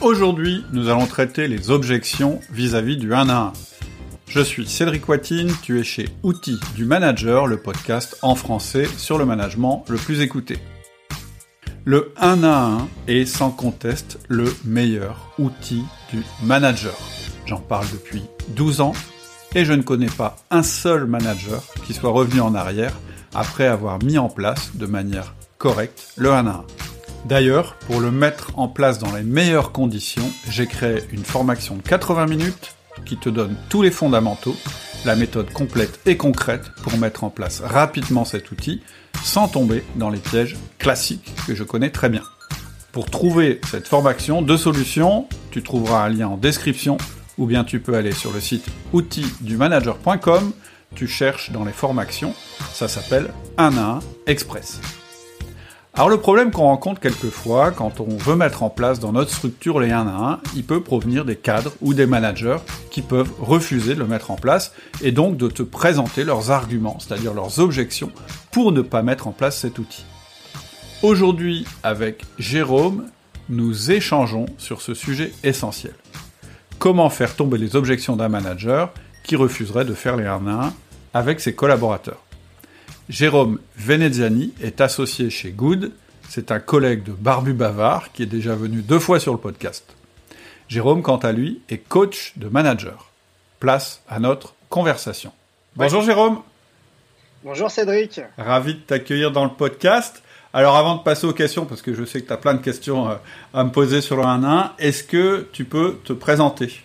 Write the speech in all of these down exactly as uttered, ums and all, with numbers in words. Aujourd'hui, nous allons traiter les objections vis-à-vis du un à un. Je suis Cédric Watine, tu es chez Outils du Manager, le podcast en français sur le management le plus écouté. Le un à un est sans conteste le meilleur outil du manager. J'en parle depuis douze ans et je ne connais pas un seul manager qui soit revenu en arrière après avoir mis en place de manière correcte le un à un. D'ailleurs, pour le mettre en place dans les meilleures conditions, j'ai créé une formation de quatre-vingts minutes qui te donne tous les fondamentaux, la méthode complète et concrète pour mettre en place rapidement cet outil sans tomber dans les pièges classiques que je connais très bien. Pour trouver cette formation, deux solutions, tu trouveras un lien en description ou bien tu peux aller sur le site outils du manager point com, tu cherches dans les formations, ça s'appelle un à un express. Alors le problème qu'on rencontre quelquefois quand on veut mettre en place dans notre structure les un à un, il peut provenir des cadres ou des managers qui peuvent refuser de le mettre en place et donc de te présenter leurs arguments, c'est-à-dire leurs objections pour ne pas mettre en place cet outil. Aujourd'hui, avec Jérôme, nous échangeons sur ce sujet essentiel. Comment faire tomber les objections d'un manager qui refuserait de faire les un à un avec ses collaborateurs? Jérôme Veneziani est associé chez Goood, c'est un collègue de Barbu Bavard qui est déjà venu deux fois sur le podcast. Jérôme, quant à lui, est coach de manager. Place à notre conversation. Bonjour Jérôme. Bonjour Cédric. Ravi de t'accueillir dans le podcast. Alors avant de passer aux questions, parce que je sais que tu as plein de questions à me poser sur le un à un, est-ce que tu peux te présenter ?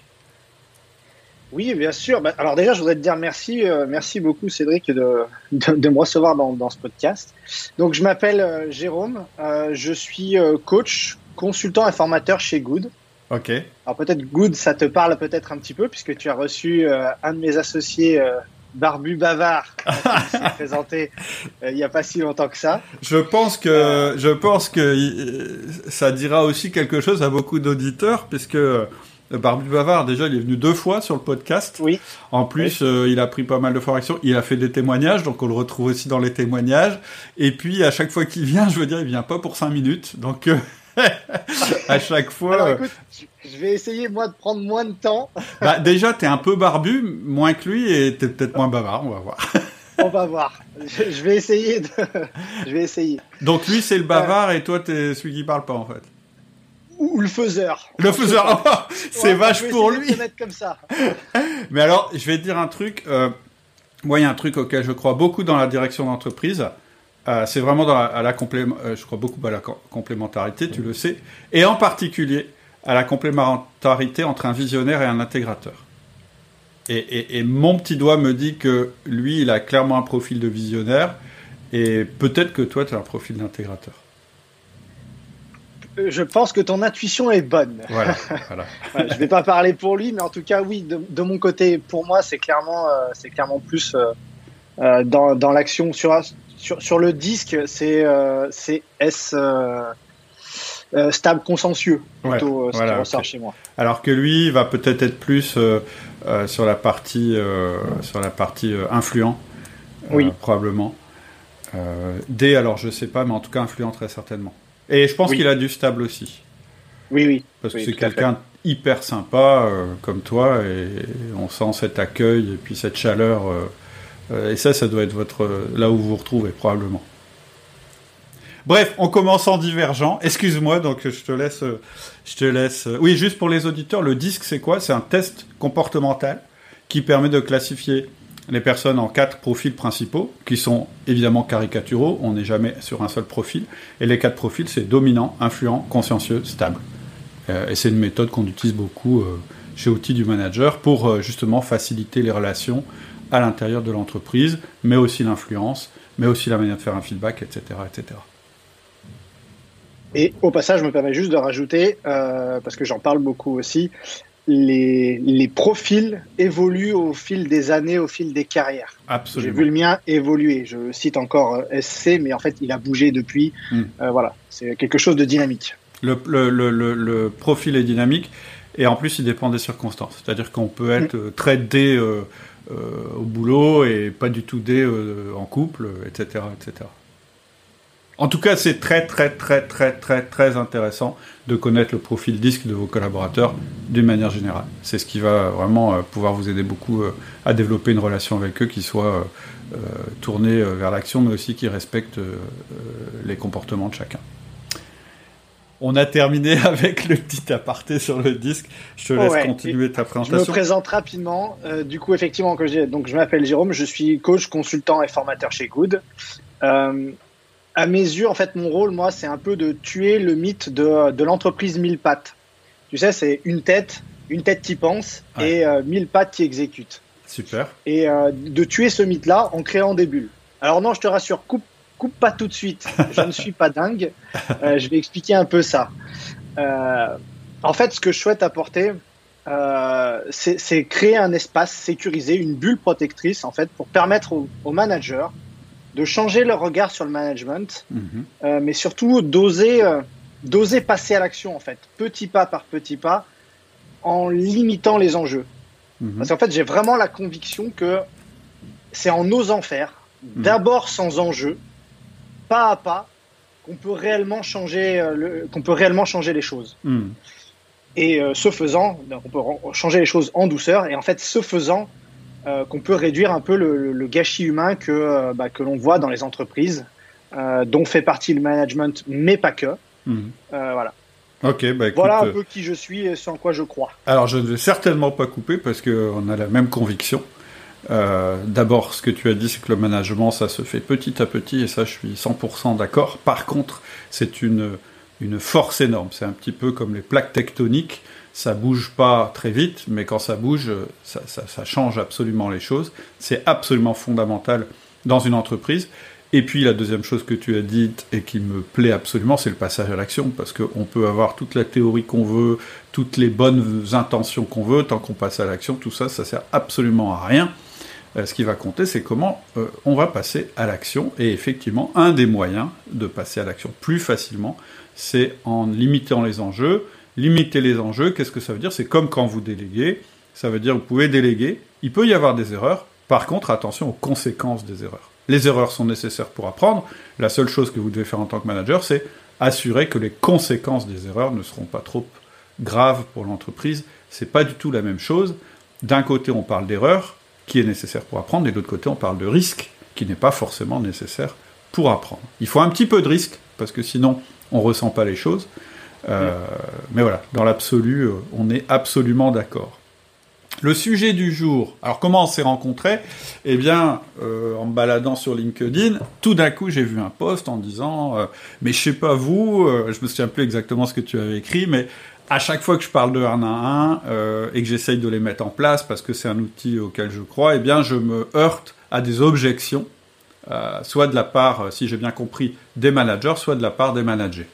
Oui, bien sûr. Bah, alors déjà, je voudrais te dire merci, euh, merci beaucoup Cédric de, de, de me recevoir dans, dans ce podcast. Donc je m'appelle euh, Jérôme, euh, je suis euh, coach, consultant et formateur chez Goood. Ok. Alors peut-être Goood, ça te parle peut-être un petit peu puisque tu as reçu euh, un de mes associés, euh, Barbu Bavard, qui s'est présenté euh, il n'y a pas si longtemps que ça. Je pense que euh... je pense que euh, ça dira aussi quelque chose à beaucoup d'auditeurs puisque euh, Barbu Bavard, déjà, il est venu deux fois sur le podcast. Oui. En plus, oui. Euh, il a pris pas mal de formations. Il a fait des témoignages, donc on le retrouve aussi dans les témoignages. Et puis, à chaque fois qu'il vient, je veux dire, il vient pas pour cinq minutes. Donc, euh, à chaque fois... Alors, écoute, je vais essayer, moi, de prendre moins de temps. Bah, déjà, t'es un peu barbu, moins que lui, et t'es peut-être moins bavard, on va voir. On va voir. Je, je vais essayer. De... Je vais essayer. Donc, lui, c'est le bavard, euh... et toi, t'es celui qui parle pas, en fait. Ou le faiseur. Le faiseur, oh, c'est ouais, vache pour lui. Se mettre comme ça. Mais alors, je vais te dire un truc. Euh, moi, il y a un truc auquel je crois beaucoup dans la direction d'entreprise. Euh, c'est vraiment dans la, à la complé... euh, je crois beaucoup à la complémentarité, oui. Tu le sais, et en particulier à la complémentarité entre un visionnaire et un intégrateur. Et, et, et mon petit doigt me dit que lui, il a clairement un profil de visionnaire, et peut-être que toi, tu as un profil d'intégrateur. Je pense que ton intuition est bonne. Voilà, voilà. Je ne vais pas parler pour lui, mais en tout cas, oui, de, de mon côté, pour moi, c'est clairement, euh, c'est clairement plus euh, dans, dans l'action. Sur, sur, sur le disque, c'est, euh, c'est S euh, euh, stable consensueux, plutôt, ouais, euh, ce voilà, qui ressort okay. Chez moi. Alors que lui, il va peut-être être plus euh, euh, sur la partie, euh, sur la partie euh, influent, euh, oui. Probablement. Euh, D, alors je ne sais pas, mais en tout cas, influent très certainement. Et je pense oui. Qu'il a du stable aussi. Oui, oui. Parce que oui, c'est quelqu'un hyper sympa euh, comme toi, et on sent cet accueil et puis cette chaleur. Euh, euh, et ça, ça doit être votre euh, là où vous vous retrouvez probablement. Bref, on commence en divergent. Excuse-moi, donc je te laisse. Euh, je te laisse. Euh... Oui, juste pour les auditeurs, le disque, c'est quoi ? C'est un test comportemental qui permet de classifier les personnes en quatre profils principaux, qui sont évidemment caricaturaux, on n'est jamais sur un seul profil, et les quatre profils, c'est dominant, influent, consciencieux, stable. Euh, et c'est une méthode qu'on utilise beaucoup euh, chez Outils du Manager pour euh, justement faciliter les relations à l'intérieur de l'entreprise, mais aussi l'influence, mais aussi la manière de faire un feedback, et cetera, et cetera. Et au passage, je me permets juste de rajouter, euh, parce que j'en parle beaucoup aussi, Les, les profils évoluent au fil des années, au fil des carrières. Absolument. J'ai vu le mien évoluer. Je cite encore S C, mais en fait, il a bougé depuis. Mmh. Euh, voilà, c'est quelque chose de dynamique. Le, le, le, le, le profil est dynamique et en plus, il dépend des circonstances. C'est-à-dire qu'on peut être mmh. très D euh, euh, au boulot et pas du tout D euh, en couple, et cetera, et cetera. En tout cas, c'est très, très, très, très, très, très intéressant de connaître le profil disque de vos collaborateurs d'une manière générale. C'est ce qui va vraiment pouvoir vous aider beaucoup à développer une relation avec eux qui soit tournée vers l'action, mais aussi qui respecte les comportements de chacun. On a terminé avec le petit aparté sur le disque. Je te laisse ouais, continuer ta présentation. Je me présente rapidement. Euh, du coup, effectivement, que j'ai, donc, je m'appelle Jérôme, je suis coach, consultant et formateur chez Goood. Euh, à mes yeux, en fait, mon rôle, moi, c'est un peu de tuer le mythe de, de l'entreprise mille pattes. Tu sais, c'est une tête, une tête qui pense ouais. et euh, mille pattes qui exécutent. Super. Et euh, de tuer ce mythe-là en créant des bulles. Alors non, je te rassure, coupe. Coupe pas tout de suite, je ne suis pas dingue, euh, je vais expliquer un peu ça. Euh, en fait, ce que je souhaite apporter, euh, c'est, c'est créer un espace sécurisé, une bulle protectrice, en fait, pour permettre aux, aux managers de changer leur regard sur le management, mm-hmm. euh, mais surtout d'oser, euh, d'oser passer à l'action, en fait, petit pas par petit pas, en limitant les enjeux. Mm-hmm. Parce qu'en fait, j'ai vraiment la conviction que c'est en osant faire, mm-hmm. d'abord sans enjeu, pas à pas, qu'on peut réellement changer, euh, le, qu'on peut réellement changer les choses. Mmh. Et euh, ce faisant, on peut re- changer les choses en douceur, et en fait, ce faisant, euh, qu'on peut réduire un peu le, le gâchis humain que, euh, bah, que l'on voit dans les entreprises, euh, dont fait partie le management, mais pas que. Mmh. Euh, voilà. Okay, bah, écoute, voilà un peu qui je suis et ce en quoi je crois. Alors, je ne vais certainement pas couper, parce qu'on a la même conviction. Euh, d'abord, ce que tu as dit, c'est que le management, ça se fait petit à petit, et ça, je suis cent pour cent d'accord. Par contre, c'est une, une force énorme. C'est un petit peu comme les plaques tectoniques. Ça bouge pas très vite, mais quand ça bouge, ça, ça, ça change absolument les choses. C'est absolument fondamental dans une entreprise. Et puis, la deuxième chose que tu as dite et qui me plaît absolument, c'est le passage à l'action, parce qu'on peut avoir toute la théorie qu'on veut, toutes les bonnes intentions qu'on veut, tant qu'on passe à l'action, tout ça, ça sert absolument à rien. Euh, ce qui va compter, c'est comment euh, on va passer à l'action. Et effectivement, un des moyens de passer à l'action plus facilement, c'est en limitant les enjeux. Limiter les enjeux, qu'est-ce que ça veut dire ? C'est comme quand vous déléguez. Ça veut dire que vous pouvez déléguer. Il peut y avoir des erreurs. Par contre, attention aux conséquences des erreurs. Les erreurs sont nécessaires pour apprendre. La seule chose que vous devez faire en tant que manager, c'est assurer que les conséquences des erreurs ne seront pas trop graves pour l'entreprise. C'est pas du tout la même chose. D'un côté, on parle d'erreurs, qui est nécessaire pour apprendre, et de l'autre côté, on parle de risque, qui n'est pas forcément nécessaire pour apprendre. Il faut un petit peu de risque, parce que sinon, on ne ressent pas les choses. Euh, mmh. Mais voilà, dans l'absolu, on est absolument d'accord. Le sujet du jour, alors comment on s'est rencontrés ? Eh bien, euh, en me baladant sur LinkedIn, tout d'un coup, j'ai vu un post en disant euh, « Mais je sais pas vous, euh, je me souviens plus exactement ce que tu avais écrit, mais... » À chaque fois que je parle de un à un euh, et que j'essaye de les mettre en place parce que c'est un outil auquel je crois, eh bien, je me heurte à des objections, euh, soit de la part, si j'ai bien compris, des managers, soit de la part des managers.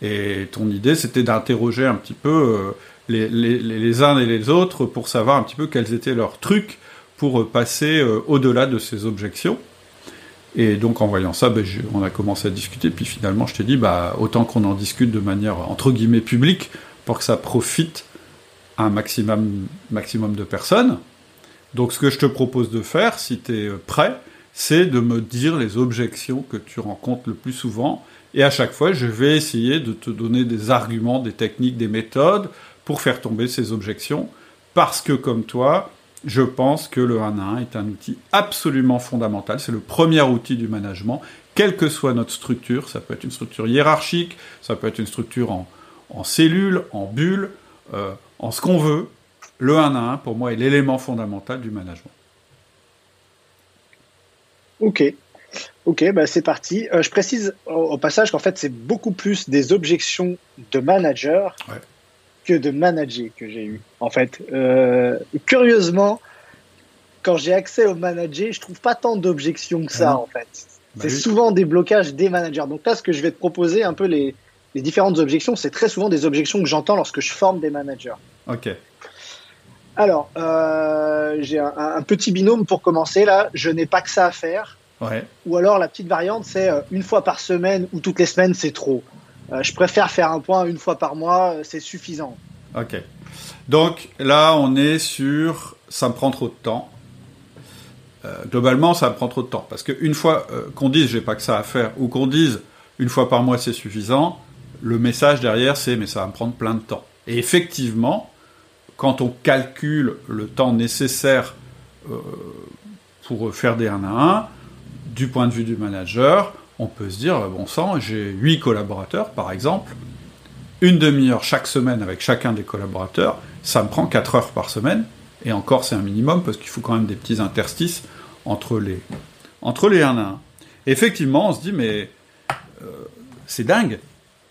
Et ton idée, c'était d'interroger un petit peu euh, les, les, les uns et les autres pour savoir un petit peu quels étaient leurs trucs pour passer euh, au-delà de ces objections. Et donc, en voyant ça, ben, je, on a commencé à discuter. Puis finalement, je t'ai dit, bah, autant qu'on en discute de manière, entre guillemets, publique, pour que ça profite à un maximum, maximum de personnes. Donc ce que je te propose de faire, si tu es prêt, c'est de me dire les objections que tu rencontres le plus souvent. Et à chaque fois, je vais essayer de te donner des arguments, des techniques, des méthodes pour faire tomber ces objections. Parce que, comme toi, je pense que le un à un est un outil absolument fondamental. C'est le premier outil du management, quelle que soit notre structure. Ça peut être une structure hiérarchique, ça peut être une structure en... en cellules, en bulles, euh, en ce qu'on veut, le un à un, pour moi, est l'élément fondamental du management. Ok, ok, bah c'est parti. Euh, je précise au, au passage qu'en fait, c'est beaucoup plus des objections de manager ouais. que de manager que j'ai eu. En fait, euh, curieusement, quand j'ai accès au manager, je ne trouve pas tant d'objections que ça, ah. en fait. Bah, c'est oui. souvent des blocages des managers. Donc là, ce que je vais te proposer, un peu les... Les différentes objections, c'est très souvent des objections que j'entends lorsque je forme des managers. Ok. Alors, euh, j'ai un, un petit binôme pour commencer, là. Je n'ai pas que ça à faire. Ouais. Ou alors, la petite variante, c'est euh, une fois par semaine ou toutes les semaines, c'est trop. Euh, je préfère faire un point une fois par mois, c'est suffisant. Ok. Donc, là, on est sur « ça me prend trop de temps ». Globalement, ça me prend trop de temps. Parce qu'une fois euh, qu'on dise « j'ai pas que ça à faire » ou qu'on dise « une fois par mois c'est suffisant, le message derrière c'est « mais ça va me prendre plein de temps ». Et effectivement, quand on calcule le temps nécessaire euh, pour faire des un à un, du point de vue du manager, on peut se dire « bon sang, j'ai huit collaborateurs par exemple, une demi-heure chaque semaine avec chacun des collaborateurs, ça me prend quatre heures par semaine ». Et encore, c'est un minimum, parce qu'il faut quand même des petits interstices entre les, entre les un à un. Effectivement, on se dit, mais euh, c'est dingue.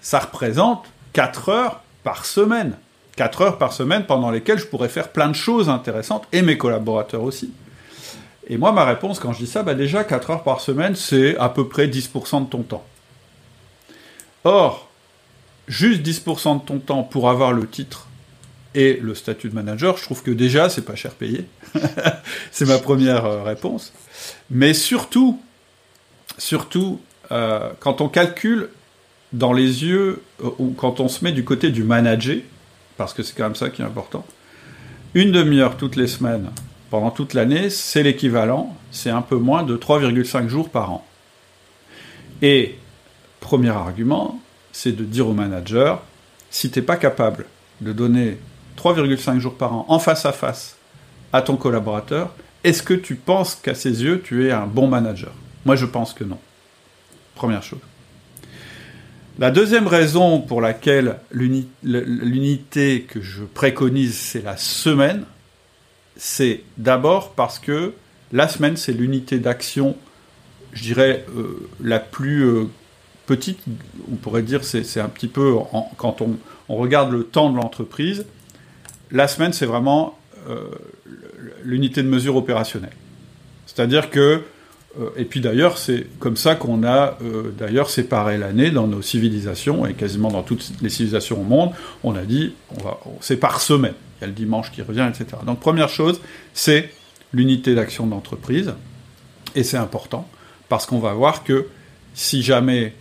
Ça représente quatre heures par semaine. quatre heures par semaine pendant lesquelles je pourrais faire plein de choses intéressantes, et mes collaborateurs aussi. Et moi, ma réponse, quand je dis ça, bah déjà, quatre heures par semaine, c'est à peu près dix pour cent de ton temps. Or, juste dix pour cent de ton temps pour avoir le titre et le statut de manager, je trouve que déjà, c'est pas cher payé. C'est ma première réponse. Mais surtout, surtout euh, quand on calcule dans les yeux, euh, ou quand on se met du côté du manager, parce que c'est quand même ça qui est important, une demi-heure toutes les semaines, pendant toute l'année, c'est l'équivalent, c'est un peu moins de trois virgule cinq jours par an. Et, premier argument, c'est de dire au manager, si t'es pas capable de donner trois virgule cinq jours par an en face à face à ton collaborateur, est-ce que tu penses qu'à ses yeux, tu es un bon manager ? Moi, je pense que non. Première chose. La deuxième raison pour laquelle l'uni- l'unité que je préconise, c'est la semaine, c'est d'abord parce que la semaine, c'est l'unité d'action, je dirais, euh, la plus euh, petite, on pourrait dire, c'est, c'est un petit peu, en, quand on, on regarde le temps de l'entreprise, la semaine, c'est vraiment euh, l'unité de mesure opérationnelle. C'est-à-dire que, euh, et puis d'ailleurs, c'est comme ça qu'on a euh, d'ailleurs séparé l'année dans nos civilisations, et quasiment dans toutes les civilisations au monde, on a dit, on va, on, c'est par semaine, il y a le dimanche qui revient, et cetera. Donc première chose, c'est l'unité d'action d'entreprise, et c'est important, parce qu'on va voir que si jamais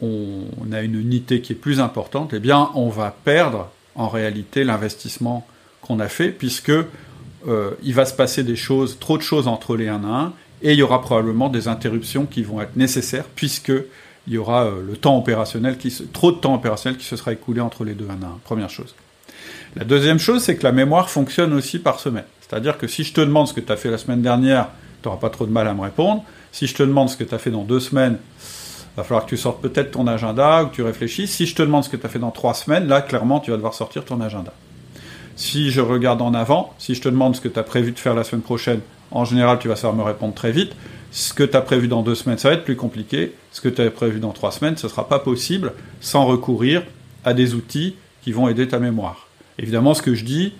on a une unité qui est plus importante, eh bien, on va perdre, en réalité, l'investissement qu'on a fait, puisque euh, il va se passer des choses, trop de choses entre les un à un, et il y aura probablement des interruptions qui vont être nécessaires, puisque il y aura euh, le temps opérationnel, qui se, trop de temps opérationnel qui se sera écoulé entre les deux un à un. Première chose. La deuxième chose, c'est que la mémoire fonctionne aussi par semaine. C'est-à-dire que si je te demande ce que tu as fait la semaine dernière, tu n'auras pas trop de mal à me répondre. Si je te demande ce que tu as fait dans deux semaines, il va falloir que tu sortes peut-être ton agenda ou que tu réfléchisses. Si je te demande ce que tu as fait dans trois semaines, là, clairement, tu vas devoir sortir ton agenda. Si je regarde en avant, si je te demande ce que tu as prévu de faire la semaine prochaine, en général, tu vas savoir me répondre très vite. Ce que tu as prévu dans deux semaines, ça va être plus compliqué. Ce que tu avais prévu dans trois semaines, ce ne sera pas possible sans recourir à des outils qui vont aider ta mémoire. Évidemment, ce que je dis,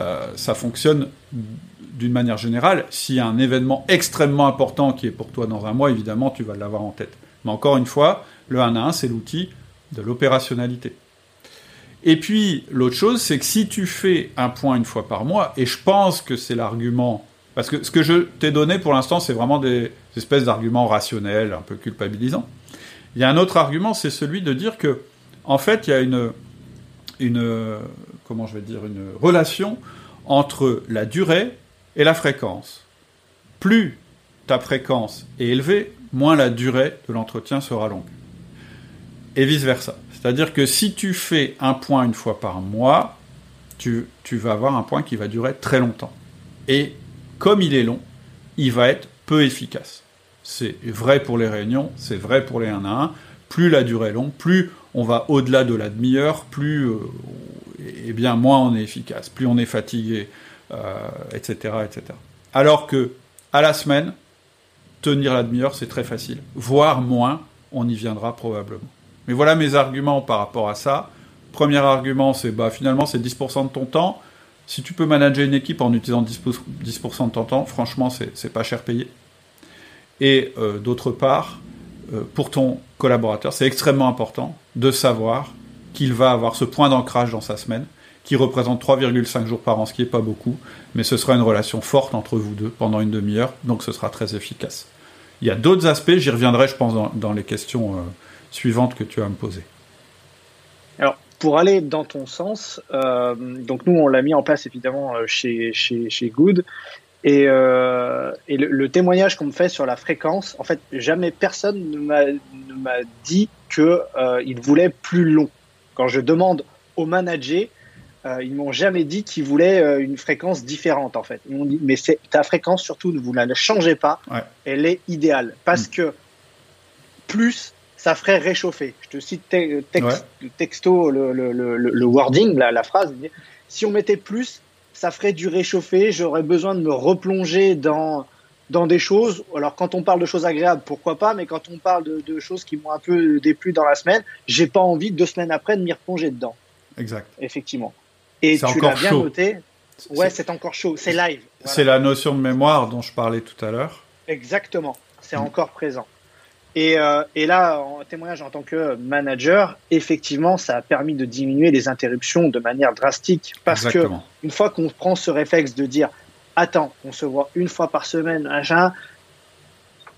euh, ça fonctionne d'une manière générale. S'il y a un événement extrêmement important qui est pour toi dans un mois, évidemment, tu vas l'avoir en tête. Mais encore une fois, le un à un, c'est l'outil de l'opérationnalité. Et puis, l'autre chose, c'est que si tu fais un point une fois par mois, et je pense que c'est l'argument... Parce que ce que je t'ai donné pour l'instant, c'est vraiment des espèces d'arguments rationnels, un peu culpabilisants. Il y a un autre argument, c'est celui de dire que, en fait, il y a une, une, comment je vais dire, une relation entre la durée et la fréquence. Plus ta fréquence est élevée, moins la durée de l'entretien sera longue. Et vice-versa. C'est-à-dire que si tu fais un point une fois par mois, tu, tu vas avoir un point qui va durer très longtemps. Et comme il est long, il va être peu efficace. C'est vrai pour les réunions, c'est vrai pour les un à un. Plus la durée est longue, plus on va au-delà de la demi-heure, plus, euh, eh bien, moins on est efficace, plus on est fatigué, euh, et cetera, et cetera. Alors que, à la semaine, tenir la demi-heure, c'est très facile. Voire moins, on y viendra probablement. Mais voilà mes arguments par rapport à ça. Premier argument, c'est bah finalement, c'est dix pour cent de ton temps. Si tu peux manager une équipe en utilisant dix pour cent de ton temps, franchement, c'est, c'est pas cher payé. Et euh, d'autre part, euh, pour ton collaborateur, c'est extrêmement important de savoir qu'il va avoir ce point d'ancrage dans sa semaine, qui représente trois virgule cinq jours par an, ce qui n'est pas beaucoup, mais ce sera une relation forte entre vous deux pendant une demi-heure, donc ce sera très efficace. Il y a d'autres aspects, j'y reviendrai, je pense, dans, dans les questions euh, suivantes que tu vas me poser. Alors, pour aller dans ton sens, euh, donc nous, on l'a mis en place, évidemment, chez, chez, chez Goood, et, euh, et le, le témoignage qu'on me fait sur la fréquence, en fait, jamais personne ne m'a, ne m'a dit que euh, ils voulaient plus long. Quand je demande aux managers, euh, ils m'ont jamais dit qu'ils voulaient euh, une fréquence différente en fait. Ils m'ont dit mais c'est ta fréquence surtout, ne vous la ne changez pas, ouais. Elle est idéale parce mmh. que plus ça ferait réchauffer. Je te cite te texte, ouais. texto le, le, le, le wording la, la phrase. Si on mettait plus, ça ferait du réchauffé. J'aurais besoin de me replonger dans dans des choses. Alors quand on parle de choses agréables, pourquoi pas, mais quand on parle de, de choses qui m'ont un peu déplu dans la semaine, j'ai pas envie deux semaines après de m'y replonger dedans. Exact. Effectivement. Et tu l'as bien noté. Ouais, c'est encore chaud. C'est live. Voilà. C'est la notion de mémoire dont je parlais tout à l'heure. Exactement. C'est mmh. encore présent. Et, euh, et là, en témoignage en tant que manager, effectivement, ça a permis de diminuer les interruptions de manière drastique parce Exactement. que une fois qu'on prend ce réflexe de dire attends, on se voit une fois par semaine, machin.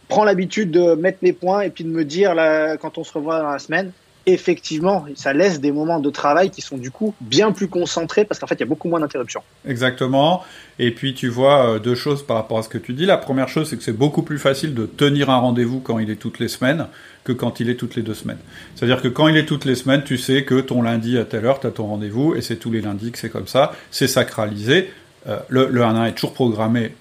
Prends l'habitude de mettre les points et puis de me dire là, quand on se revoit dans la semaine. Effectivement, ça laisse des moments de travail qui sont du coup bien plus concentrés parce qu'en fait, il y a beaucoup moins d'interruptions. Exactement. Et puis, tu vois deux choses par rapport à ce que tu dis. La première chose, c'est que c'est beaucoup plus facile de tenir un rendez-vous quand il est toutes les semaines que quand il est toutes les deux semaines. C'est-à-dire que quand il est toutes les semaines, tu sais que ton lundi à telle heure, tu as ton rendez-vous et c'est tous les lundis que c'est comme ça. C'est sacralisé. Euh, le, le un à un est toujours programmé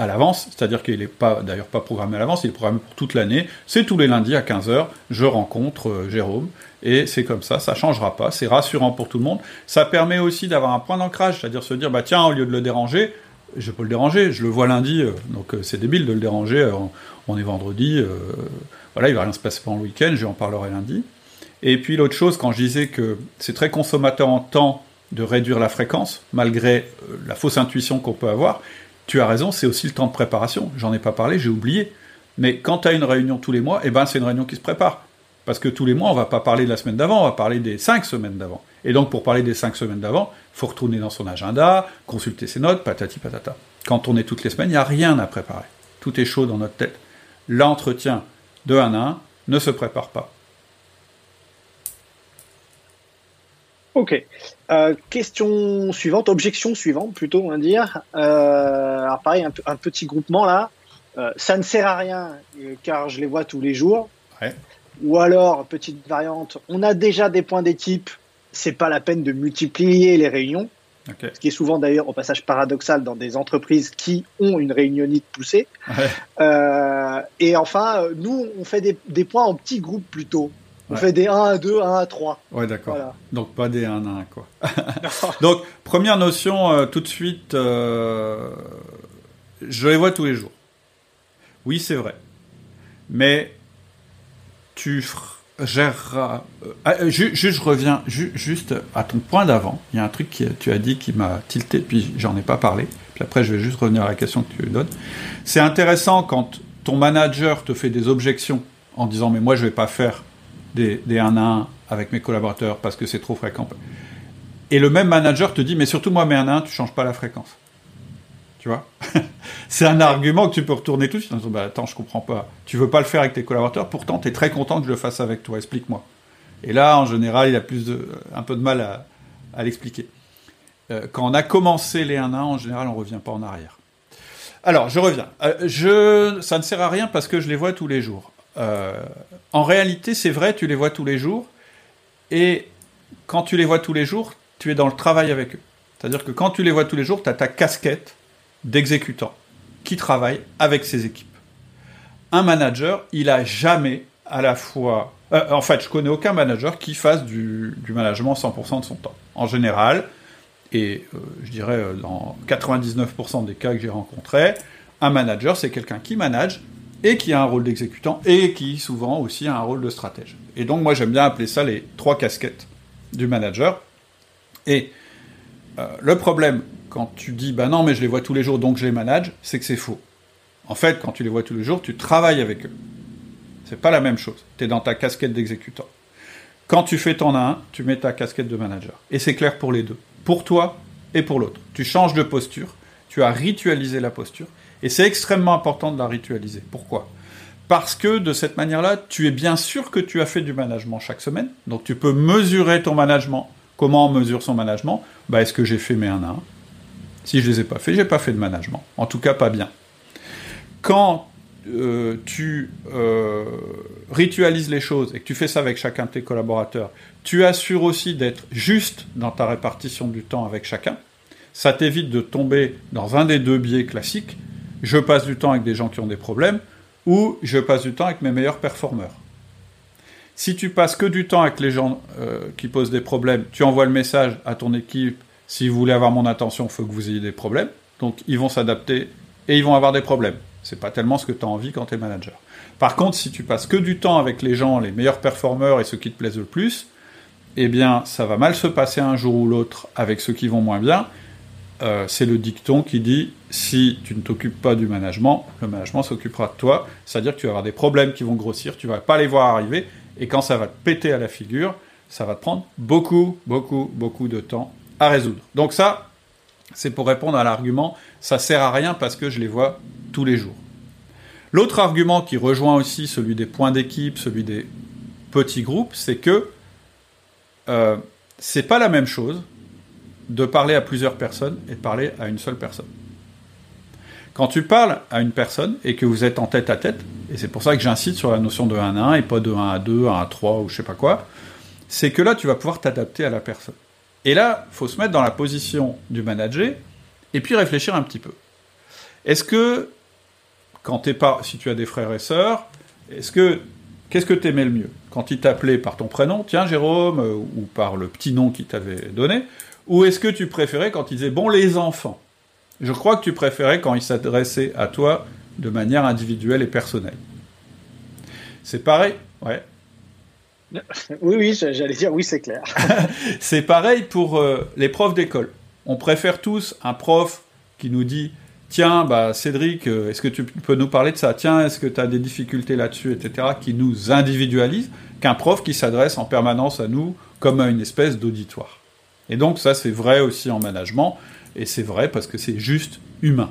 à l'avance, c'est-à-dire qu'il n'est pas, d'ailleurs pas programmé à l'avance, il est programmé pour toute l'année. C'est tous les lundis à quinze heures, je rencontre euh, Jérôme, et c'est comme ça, ça ne changera pas, c'est rassurant pour tout le monde. Ça permet aussi d'avoir un point d'ancrage, c'est-à-dire se dire, bah tiens, au lieu de le déranger, je peux le déranger, je le vois lundi, euh, donc euh, c'est débile de le déranger, euh, on est vendredi, euh, voilà, il ne va rien se passer pendant le week-end, je lui en parlerai lundi. Et puis l'autre chose, quand je disais que c'est très consommateur en temps de réduire la fréquence, malgré euh, la fausse intuition qu'on peut avoir, tu as raison, c'est aussi le temps de préparation. J'en ai pas parlé, j'ai oublié. Mais quand tu as une réunion tous les mois, eh ben, c'est une réunion qui se prépare. Parce que tous les mois, on ne va pas parler de la semaine d'avant, on va parler des cinq semaines d'avant. Et donc, pour parler des cinq semaines d'avant, il faut retourner dans son agenda, consulter ses notes, patati patata. Quand on est toutes les semaines, il n'y a rien à préparer. Tout est chaud dans notre tête. L'entretien de un à un ne se prépare pas. Ok. Euh, question suivante, objection suivante plutôt, on va dire. Euh, alors pareil, un, un petit groupement là. Euh, ça ne sert à rien euh, car je les vois tous les jours. Ouais. Ou alors, petite variante, on a déjà des points d'équipe, c'est pas la peine de multiplier les réunions. Okay. Ce qui est souvent d'ailleurs au passage paradoxal dans des entreprises qui ont une réunionique poussée. Ouais. Euh, et enfin, nous, on fait des, des points en petits groupes plutôt. On ouais. fait des un à deux, un à trois. Ouais, d'accord. Voilà. Donc, pas des un à un, quoi. Donc, première notion, euh, tout de suite, euh, je les vois tous les jours. Oui, c'est vrai. Mais tu géreras... Euh, euh, ju- ju- je reviens ju- juste à ton point d'avant. Il y a un truc que tu as dit qui m'a tilté, puis j'en ai pas parlé. Puis après, je vais juste revenir à la question que tu lui donnes. C'est intéressant quand ton manager te fait des objections en disant « mais moi, je vais pas faire... » Des, des un à un avec mes collaborateurs parce que c'est trop fréquent. Et le même manager te dit, mais surtout moi, mes un à un, tu changes pas la fréquence. Tu vois ? C'est un argument que tu peux retourner tout de suite en disant, bah, attends, je comprends pas. Tu veux pas le faire avec tes collaborateurs, pourtant, tu es très content que je le fasse avec toi. Explique-moi. Et là, en général, il a plus de, un peu de mal à, à l'expliquer. Euh, quand on a commencé les un à un, en général, on revient pas en arrière. Alors, je reviens. Euh, je, ça ne sert à rien parce que je les vois tous les jours. Euh, en réalité, c'est vrai, tu les vois tous les jours, et quand tu les vois tous les jours, tu es dans le travail avec eux. C'est-à-dire que quand tu les vois tous les jours, tu as ta casquette d'exécutant qui travaille avec ses équipes. Un manager, il a jamais à la fois... Euh, en fait, je connais aucun manager qui fasse du, du management cent pour cent de son temps. En général, et euh, je dirais dans quatre-vingt-dix-neuf pour cent des cas que j'ai rencontrés, un manager, c'est quelqu'un qui manage et qui a un rôle d'exécutant, et qui, souvent, aussi a un rôle de stratège. Et donc, moi, j'aime bien appeler ça les trois casquettes du manager. Et euh, le problème, quand tu dis « bah non, mais je les vois tous les jours, donc je les manage », c'est que c'est faux. En fait, quand tu les vois tous les jours, tu travailles avec eux. C'est pas la même chose. Tu es dans ta casquette d'exécutant. Quand tu fais ton un à un, tu mets ta casquette de manager. Et c'est clair pour les deux. Pour toi et pour l'autre. Tu changes de posture. Tu as ritualisé la posture. Et c'est extrêmement important de la ritualiser. Pourquoi ? Parce que de cette manière-là, tu es bien sûr que tu as fait du management chaque semaine. Donc tu peux mesurer ton management. Comment on mesure son management ? Bah, est-ce que j'ai fait mes un à un ? Si je ne les ai pas fait, je n'ai pas fait de management. En tout cas, pas bien. Quand euh, tu euh, ritualises les choses et que tu fais ça avec chacun de tes collaborateurs, tu assures aussi d'être juste dans ta répartition du temps avec chacun. Ça t'évite de tomber dans un des deux biais classiques. Je passe du temps avec des gens qui ont des problèmes ou je passe du temps avec mes meilleurs performeurs. Si tu passes que du temps avec les gens euh, qui posent des problèmes, tu envoies le message à ton équipe, si vous voulez avoir mon attention, il faut que vous ayez des problèmes. Donc ils vont s'adapter et ils vont avoir des problèmes. C'est pas tellement ce que tu as envie quand tu es manager. Par contre, si tu passes que du temps avec les gens, les meilleurs performeurs et ceux qui te plaisent le plus, eh bien, ça va mal se passer un jour ou l'autre avec ceux qui vont moins bien. Euh, c'est le dicton qui dit « si tu ne t'occupes pas du management, le management s'occupera de toi ». C'est-à-dire que tu vas avoir des problèmes qui vont grossir, tu ne vas pas les voir arriver, et quand ça va te péter à la figure, ça va te prendre beaucoup, beaucoup, beaucoup de temps à résoudre. Donc ça, c'est pour répondre à l'argument « ça ne sert à rien parce que je les vois tous les jours ». L'autre argument qui rejoint aussi celui des points d'équipe, celui des petits groupes, c'est que euh, ce n'est pas la même chose de parler à plusieurs personnes et de parler à une seule personne. Quand tu parles à une personne et que vous êtes en tête à tête, et c'est pour ça que j'insiste sur la notion de un à un et pas de un à deux, un à trois ou je sais pas quoi, c'est que là, tu vas pouvoir t'adapter à la personne. Et là, il faut se mettre dans la position du manager et puis réfléchir un petit peu. Est-ce que, quand t'es pas, si tu as des frères et sœurs, est-ce que, qu'est-ce que t'aimais le mieux ? Quand ils t'appelaient par ton prénom, tiens Jérôme, ou par le petit nom qu'ils t'avaient donné, ou est-ce que tu préférais quand ils disaient « bon, les enfants ». Je crois que tu préférais quand ils s'adressaient à toi de manière individuelle et personnelle. C'est pareil, ouais. Oui, oui, j'allais dire oui, c'est clair. C'est pareil pour euh, les profs d'école. On préfère tous un prof qui nous dit « tiens, bah, Cédric, est-ce que tu peux nous parler de ça ? Tiens, est-ce que tu as des difficultés là-dessus, et cetera » qui nous individualise, qu'un prof qui s'adresse en permanence à nous comme à une espèce d'auditoire. Et donc ça, c'est vrai aussi en management, et c'est vrai parce que c'est juste humain.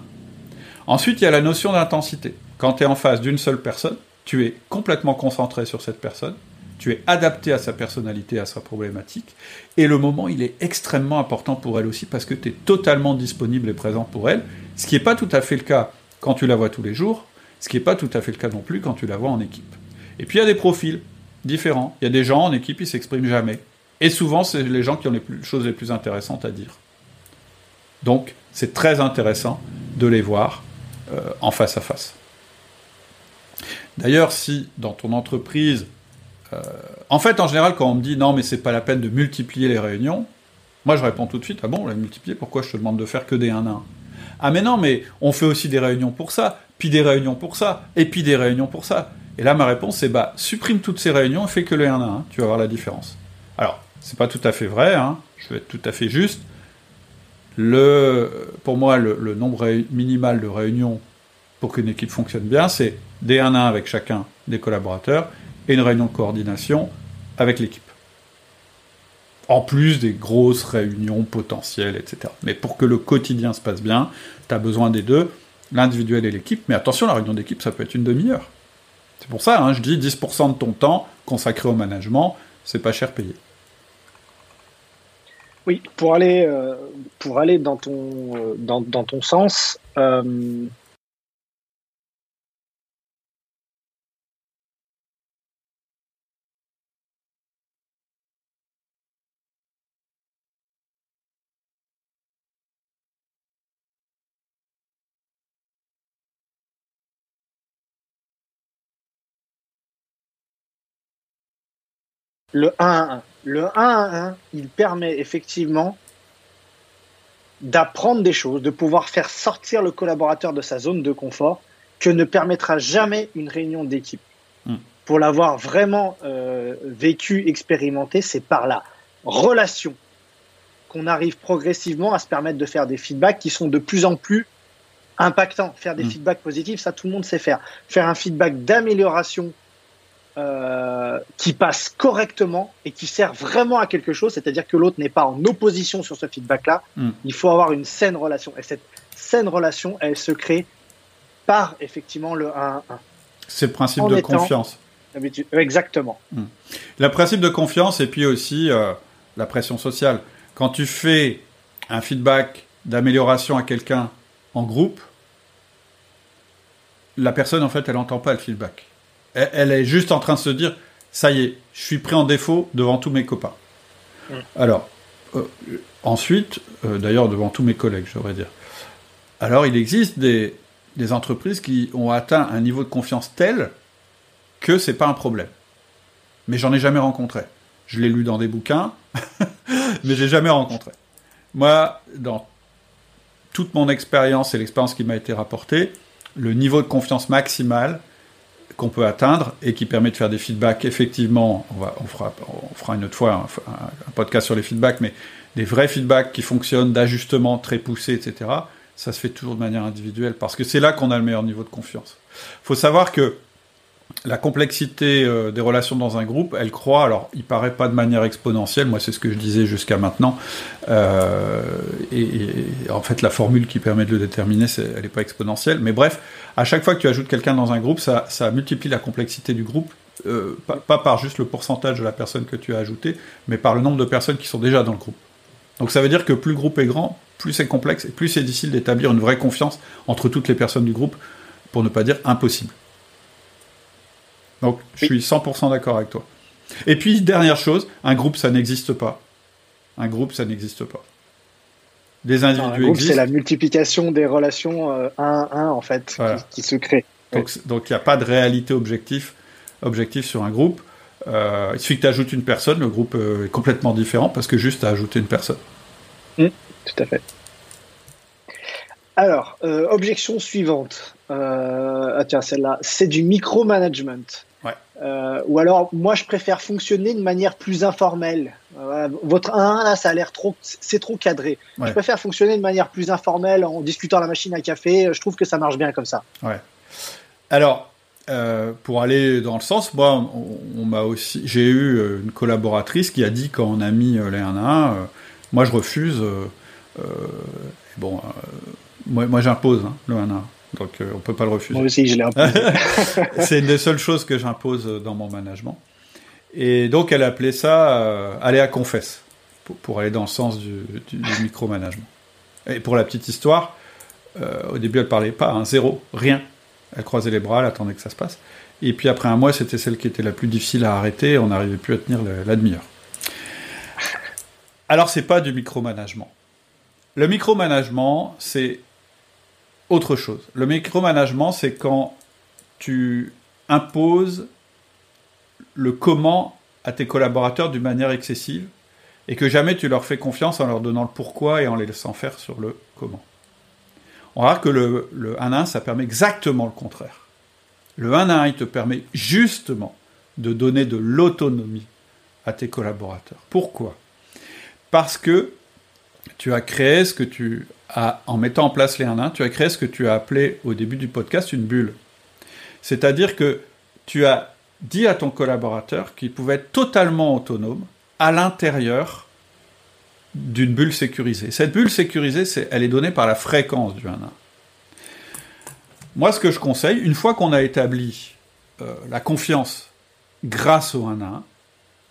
Ensuite, il y a la notion d'intensité. Quand tu es en face d'une seule personne, tu es complètement concentré sur cette personne, tu es adapté à sa personnalité, à sa problématique, et le moment, il est extrêmement important pour elle aussi, parce que tu es totalement disponible et présent pour elle, ce qui n'est pas tout à fait le cas quand tu la vois tous les jours, ce qui n'est pas tout à fait le cas non plus quand tu la vois en équipe. Et puis il y a des profils différents. Il y a des gens en équipe, ils ne s'expriment jamais. Et souvent, c'est les gens qui ont les plus, choses les plus intéressantes à dire. Donc, c'est très intéressant de les voir euh, en face à face. D'ailleurs, si dans ton entreprise... Euh, en fait, en général, quand on me dit « non, mais c'est pas la peine de multiplier les réunions », moi, je réponds tout de suite « ah bon, on l'a multiplié, pourquoi je te demande de faire que des un à un » ? Ah mais non, mais on fait aussi des réunions pour ça, puis des réunions pour ça, et puis des réunions pour ça. Et là, ma réponse, c'est « bah, supprime toutes ces réunions et fais que les un à un, tu vas voir la différence. » Alors, c'est pas tout à fait vrai, hein. Je vais être tout à fait juste. Le, pour moi, le, le nombre réu- minimal de réunions pour qu'une équipe fonctionne bien, c'est des un à un avec chacun des collaborateurs et une réunion de coordination avec l'équipe. En plus des grosses réunions potentielles, et cetera. Mais pour que le quotidien se passe bien, tu as besoin des deux, l'individuel et l'équipe. Mais attention, la réunion d'équipe, ça peut être une demi-heure. C'est pour ça, hein, je dis dix pour cent de ton temps consacré au management, c'est pas cher payé. Oui, pour aller, euh, pour aller dans, ton, euh, dans, dans ton sens, euh, le un à un. Le un à un, il permet effectivement d'apprendre des choses, de pouvoir faire sortir le collaborateur de sa zone de confort que ne permettra jamais une réunion d'équipe. Mmh. Pour l'avoir vraiment euh, vécu, expérimenté, c'est par la relation qu'on arrive progressivement à se permettre de faire des feedbacks qui sont de plus en plus impactants. Faire des mmh. feedbacks positifs, ça tout le monde sait faire. Faire un feedback d'amélioration Euh, qui passe correctement et qui sert vraiment à quelque chose, c'est-à-dire que l'autre n'est pas en opposition sur ce feedback-là. Mmh. Il faut avoir une saine relation. Et cette saine relation, elle se crée par, effectivement, le un à un. C'est le principe en de étant... confiance. Exactement. Mmh. Le principe de confiance et puis aussi euh, la pression sociale. Quand tu fais un feedback d'amélioration à quelqu'un en groupe, la personne, en fait, elle n'entend pas le feedback. Elle, elle est juste en train de se dire, ça y est, je suis pris en défaut devant tous mes copains. Mmh. Alors, euh, ensuite, euh, d'ailleurs devant tous mes collègues, j'aurais dire. Alors, il existe des, des entreprises qui ont atteint un niveau de confiance tel que c'est pas un problème. Mais j'en ai jamais rencontré. Je l'ai lu dans des bouquins, mais j'ai jamais rencontré. Moi, dans toute mon expérience et l'expérience qui m'a été rapportée, le niveau de confiance maximal qu'on peut atteindre et qui permet de faire des feedbacks, effectivement, on, va, on, fera, on fera une autre fois un, un podcast sur les feedbacks, mais des vrais feedbacks qui fonctionnent, d'ajustements très poussés, et cetera, ça se fait toujours de manière individuelle, parce que c'est là qu'on a le meilleur niveau de confiance. Il faut savoir que la complexité euh, des relations dans un groupe, elle croît, alors il paraît pas de manière exponentielle, moi c'est ce que je disais jusqu'à maintenant, euh, et, et en fait la formule qui permet de le déterminer, c'est, elle n'est pas exponentielle, mais bref, à chaque fois que tu ajoutes quelqu'un dans un groupe, ça, ça multiplie la complexité du groupe, euh, pas, pas par juste le pourcentage de la personne que tu as ajoutée, mais par le nombre de personnes qui sont déjà dans le groupe. Donc ça veut dire que plus le groupe est grand, plus c'est complexe, et plus c'est difficile d'établir une vraie confiance entre toutes les personnes du groupe, pour ne pas dire impossible. Donc, je suis cent pour cent d'accord avec toi. Et puis, dernière chose, un groupe, ça n'existe pas. Un groupe, ça n'existe pas. Des individus existent. Un groupe, existent. C'est la multiplication des relations euh, un à un, en fait, voilà. qui, qui se crée. Donc, il ouais. n'y a pas de réalité objective, objective sur un groupe. Euh, il suffit que tu ajoutes une personne, le groupe euh, est complètement différent, parce que juste tu as ajouté une personne. Mmh, tout à fait. Alors, euh, objection suivante. Euh, ah tiens, celle-là. C'est du micromanagement. Ouais. Euh, ou alors, moi, je préfère fonctionner de manière plus informelle. Euh, votre un, là, ça a l'air trop... C'est trop cadré. Ouais. Je préfère fonctionner de manière plus informelle en discutant à la machine à café. Je trouve que ça marche bien comme ça. Ouais. Alors, euh, pour aller dans le sens, moi, on, on m'a aussi... J'ai eu une collaboratrice qui a dit, quand on a mis les un à un, euh, moi, je refuse. Euh, euh, bon, euh, moi, moi j'impose hein, le un à un. Donc, euh, on ne peut pas le refuser. Moi aussi, je l'ai imposé. C'est une des seules choses que j'impose dans mon management. Et donc, elle appelait ça euh, « aller à confesse », pour, pour aller dans le sens du, du, du micromanagement. Et pour la petite histoire, euh, au début, elle ne parlait pas, hein, zéro, rien. Elle croisait les bras, elle attendait que ça se passe. Et puis, après un mois, c'était celle qui était la plus difficile à arrêter. On n'arrivait plus à tenir le, la demi-heure. Alors, ce n'est pas du micromanagement. Le micromanagement, c'est... autre chose. Le micromanagement, c'est quand tu imposes le comment à tes collaborateurs d'une manière excessive et que jamais tu leur fais confiance en leur donnant le pourquoi et en les laissant faire sur le comment. On remarque que le, le un à un, ça permet exactement le contraire. Le un à un, il te permet justement de donner de l'autonomie à tes collaborateurs. Pourquoi ? Parce que tu as créé ce que tu... À, en mettant en place les un à un, tu as créé ce que tu as appelé au début du podcast une bulle. C'est-à-dire que tu as dit à ton collaborateur qu'il pouvait être totalement autonome à l'intérieur d'une bulle sécurisée. Cette bulle sécurisée, c'est, elle est donnée par la fréquence du un à un. Moi, ce que je conseille, une fois qu'on a établi euh, la confiance grâce au un à un,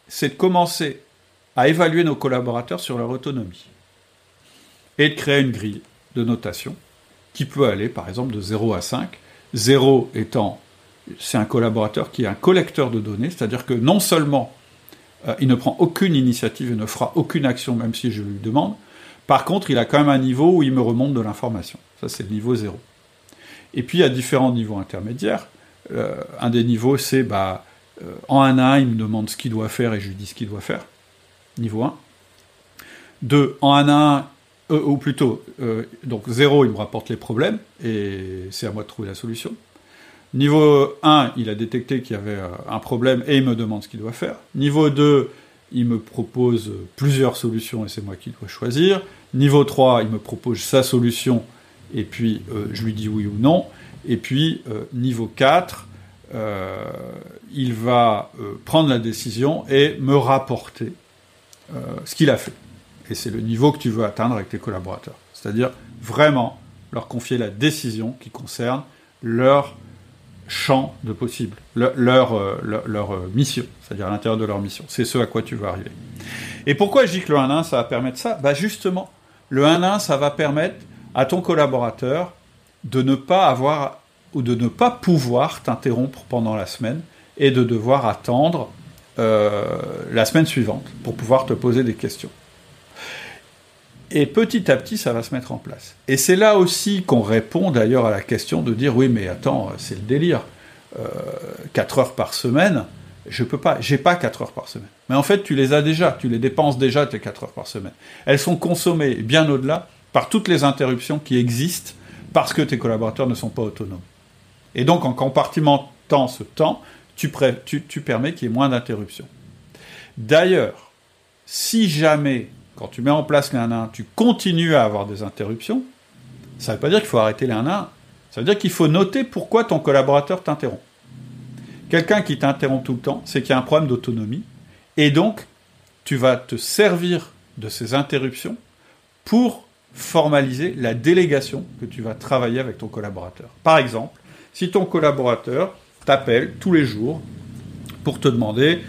c'est de commencer à évaluer nos collaborateurs sur leur autonomie. Et de créer une grille de notation qui peut aller, par exemple, de zéro à cinq. zéro étant, c'est un collaborateur qui est un collecteur de données, c'est-à-dire que non seulement euh, il ne prend aucune initiative et ne fera aucune action, même si je lui demande, par contre, il a quand même un niveau où il me remonte de l'information. Ça, c'est le niveau zéro. Et puis, il y a différents niveaux intermédiaires. Euh, un des niveaux, c'est, bah, euh, en un à un, il me demande ce qu'il doit faire et je lui dis ce qu'il doit faire. Niveau un. deux. En un à un, Euh, ou plutôt, euh, donc zéro, il me rapporte les problèmes, et c'est à moi de trouver la solution. Niveau un, il a détecté qu'il y avait euh, un problème, et il me demande ce qu'il doit faire. Niveau deux, il me propose plusieurs solutions, et c'est moi qui dois choisir. Niveau trois, il me propose sa solution, et puis euh, je lui dis oui ou non. Et puis, euh, niveau quatre, euh, il va euh, prendre la décision et me rapporter euh, ce qu'il a fait. Et c'est le niveau que tu veux atteindre avec tes collaborateurs. C'est-à-dire vraiment leur confier la décision qui concerne leur champ de possible, leur, leur, leur, leur mission, c'est-à-dire à l'intérieur de leur mission. C'est ce à quoi tu veux arriver. Et pourquoi je dis que le un à un, ça va permettre ça ? Bah justement, le un à un, ça va permettre à ton collaborateur de ne pas avoir ou de ne pas pouvoir t'interrompre pendant la semaine et de devoir attendre euh, la semaine suivante pour pouvoir te poser des questions. Et petit à petit, ça va se mettre en place. Et c'est là aussi qu'on répond d'ailleurs à la question de dire « Oui, mais attends, c'est le délire. Euh, quatre heures par semaine, je peux pas. J'ai pas quatre heures par semaine. » Mais en fait, tu les as déjà. Tu les dépenses déjà, tes quatre heures par semaine. Elles sont consommées bien au-delà par toutes les interruptions qui existent parce que tes collaborateurs ne sont pas autonomes. Et donc, en compartimentant ce temps, tu, pré- tu, tu permets qu'il y ait moins d'interruptions. D'ailleurs, si jamais... Quand tu mets en place l'un à un, tu continues à avoir des interruptions, ça ne veut pas dire qu'il faut arrêter l'un à un. Ça veut dire qu'il faut noter pourquoi ton collaborateur t'interrompt. Quelqu'un qui t'interrompt tout le temps, c'est qu'il y a un problème d'autonomie. Et donc, tu vas te servir de ces interruptions pour formaliser la délégation que tu vas travailler avec ton collaborateur. Par exemple, si ton collaborateur t'appelle tous les jours pour te demander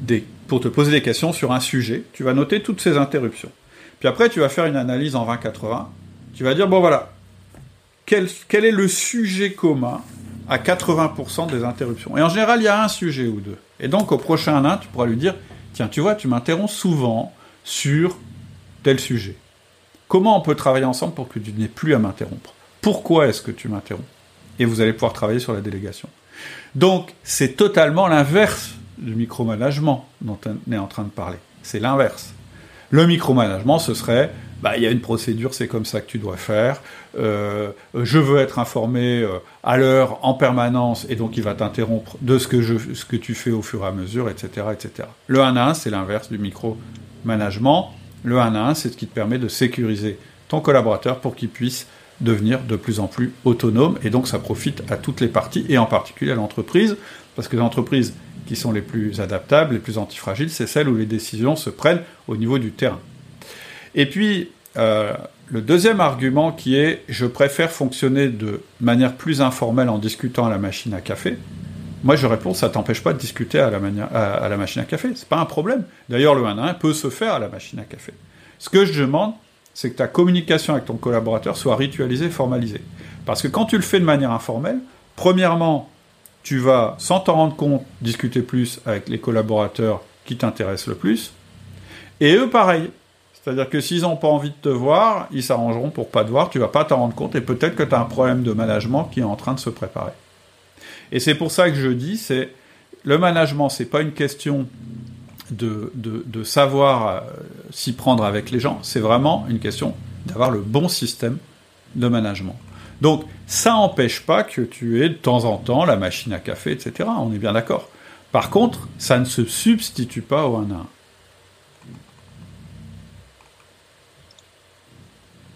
des pour te poser des questions sur un sujet, tu vas noter toutes ces interruptions. Puis après, tu vas faire une analyse en vingt quatre-vingts. Tu vas dire, bon voilà, quel, quel est le sujet commun à quatre-vingts pour cent des interruptions ? Et en général, il y a un sujet ou deux. Et donc, au prochain un, tu pourras lui dire, tiens, tu vois, tu m'interromps souvent sur tel sujet. Comment on peut travailler ensemble pour que tu n'aies plus à m'interrompre ? Pourquoi est-ce que tu m'interromps ? Et vous allez pouvoir travailler sur la délégation. Donc, c'est totalement l'inverse du micromanagement dont on est en train de parler. C'est l'inverse. Le micromanagement, ce serait, bah, il y a une procédure, c'est comme ça que tu dois faire, euh, je veux être informé euh, à l'heure, en permanence, et donc il va t'interrompre de ce que, je, ce que tu fais au fur et à mesure, et cetera, et cetera. Le un à un, c'est l'inverse du micromanagement. Le un à un, c'est ce qui te permet de sécuriser ton collaborateur pour qu'il puisse devenir de plus en plus autonome, et donc ça profite à toutes les parties, et en particulier à l'entreprise, parce que l'entreprise qui sont les plus adaptables, les plus antifragiles, c'est celles où les décisions se prennent au niveau du terrain. Et puis, euh, le deuxième argument qui est « je préfère fonctionner de manière plus informelle en discutant à la machine à café », moi je réponds « ça t'empêche pas de discuter à la, mani- à, à la machine à café, c'est pas un problème. D'ailleurs, le un à un peut se faire à la machine à café. Ce que je demande, c'est que ta communication avec ton collaborateur soit ritualisée, formalisée. Parce que quand tu le fais de manière informelle, premièrement, tu vas, sans t'en rendre compte, discuter plus avec les collaborateurs qui t'intéressent le plus. Et eux, pareil. C'est-à-dire que s'ils n'ont pas envie de te voir, ils s'arrangeront pour pas te voir, tu ne vas pas t'en rendre compte, et peut-être que tu as un problème de management qui est en train de se préparer. Et c'est pour ça que je dis, c'est le management, c'est pas une question de, de, de savoir s'y prendre avec les gens, c'est vraiment une question d'avoir le bon système de management. Donc, ça n'empêche pas que tu aies de temps en temps la machine à café, et cetera. On est bien d'accord. Par contre, ça ne se substitue pas au un à un.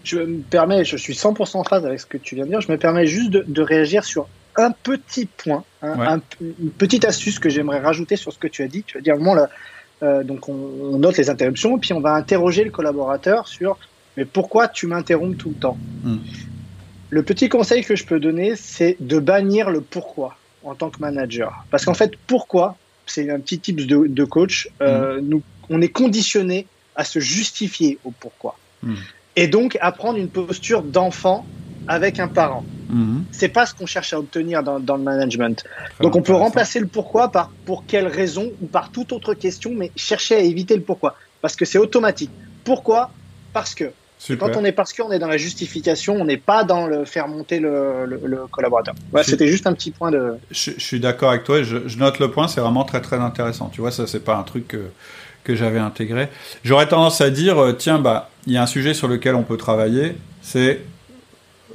Je me permets, je suis cent pour cent en phase avec ce que tu viens de dire, je me permets juste de, de réagir sur un petit point, hein, ouais. un, une petite astuce que j'aimerais rajouter sur ce que tu as dit. Tu as dit à un moment, là, euh, donc on, on note les interruptions, puis on va interroger le collaborateur sur « mais pourquoi tu m'interromps tout le temps mm. ?» Le petit conseil que je peux donner, c'est de bannir le pourquoi en tant que manager. Parce qu'en fait, pourquoi, c'est un petit tips de, de coach, euh, mmh. nous, on est conditionné à se justifier au pourquoi. Mmh. Et donc, à prendre une posture d'enfant avec un parent. Mmh. C'est pas ce qu'on cherche à obtenir dans, dans le management. Très donc, on peut remplacer le pourquoi par pour quelle raison ou par toute autre question, mais chercher à éviter le pourquoi. Parce que c'est automatique. Pourquoi ? Parce que. Super. Quand on est parce qu'on est dans la justification, on n'est pas dans le faire monter le, le, le collaborateur. Voilà, je, c'était juste un petit point de... Je, je suis d'accord avec toi, je, je note le point, c'est vraiment très très intéressant. Tu vois, ça c'est pas un truc que, que j'avais intégré. J'aurais tendance à dire, tiens, bah, il y a un sujet sur lequel on peut travailler, c'est... Euh,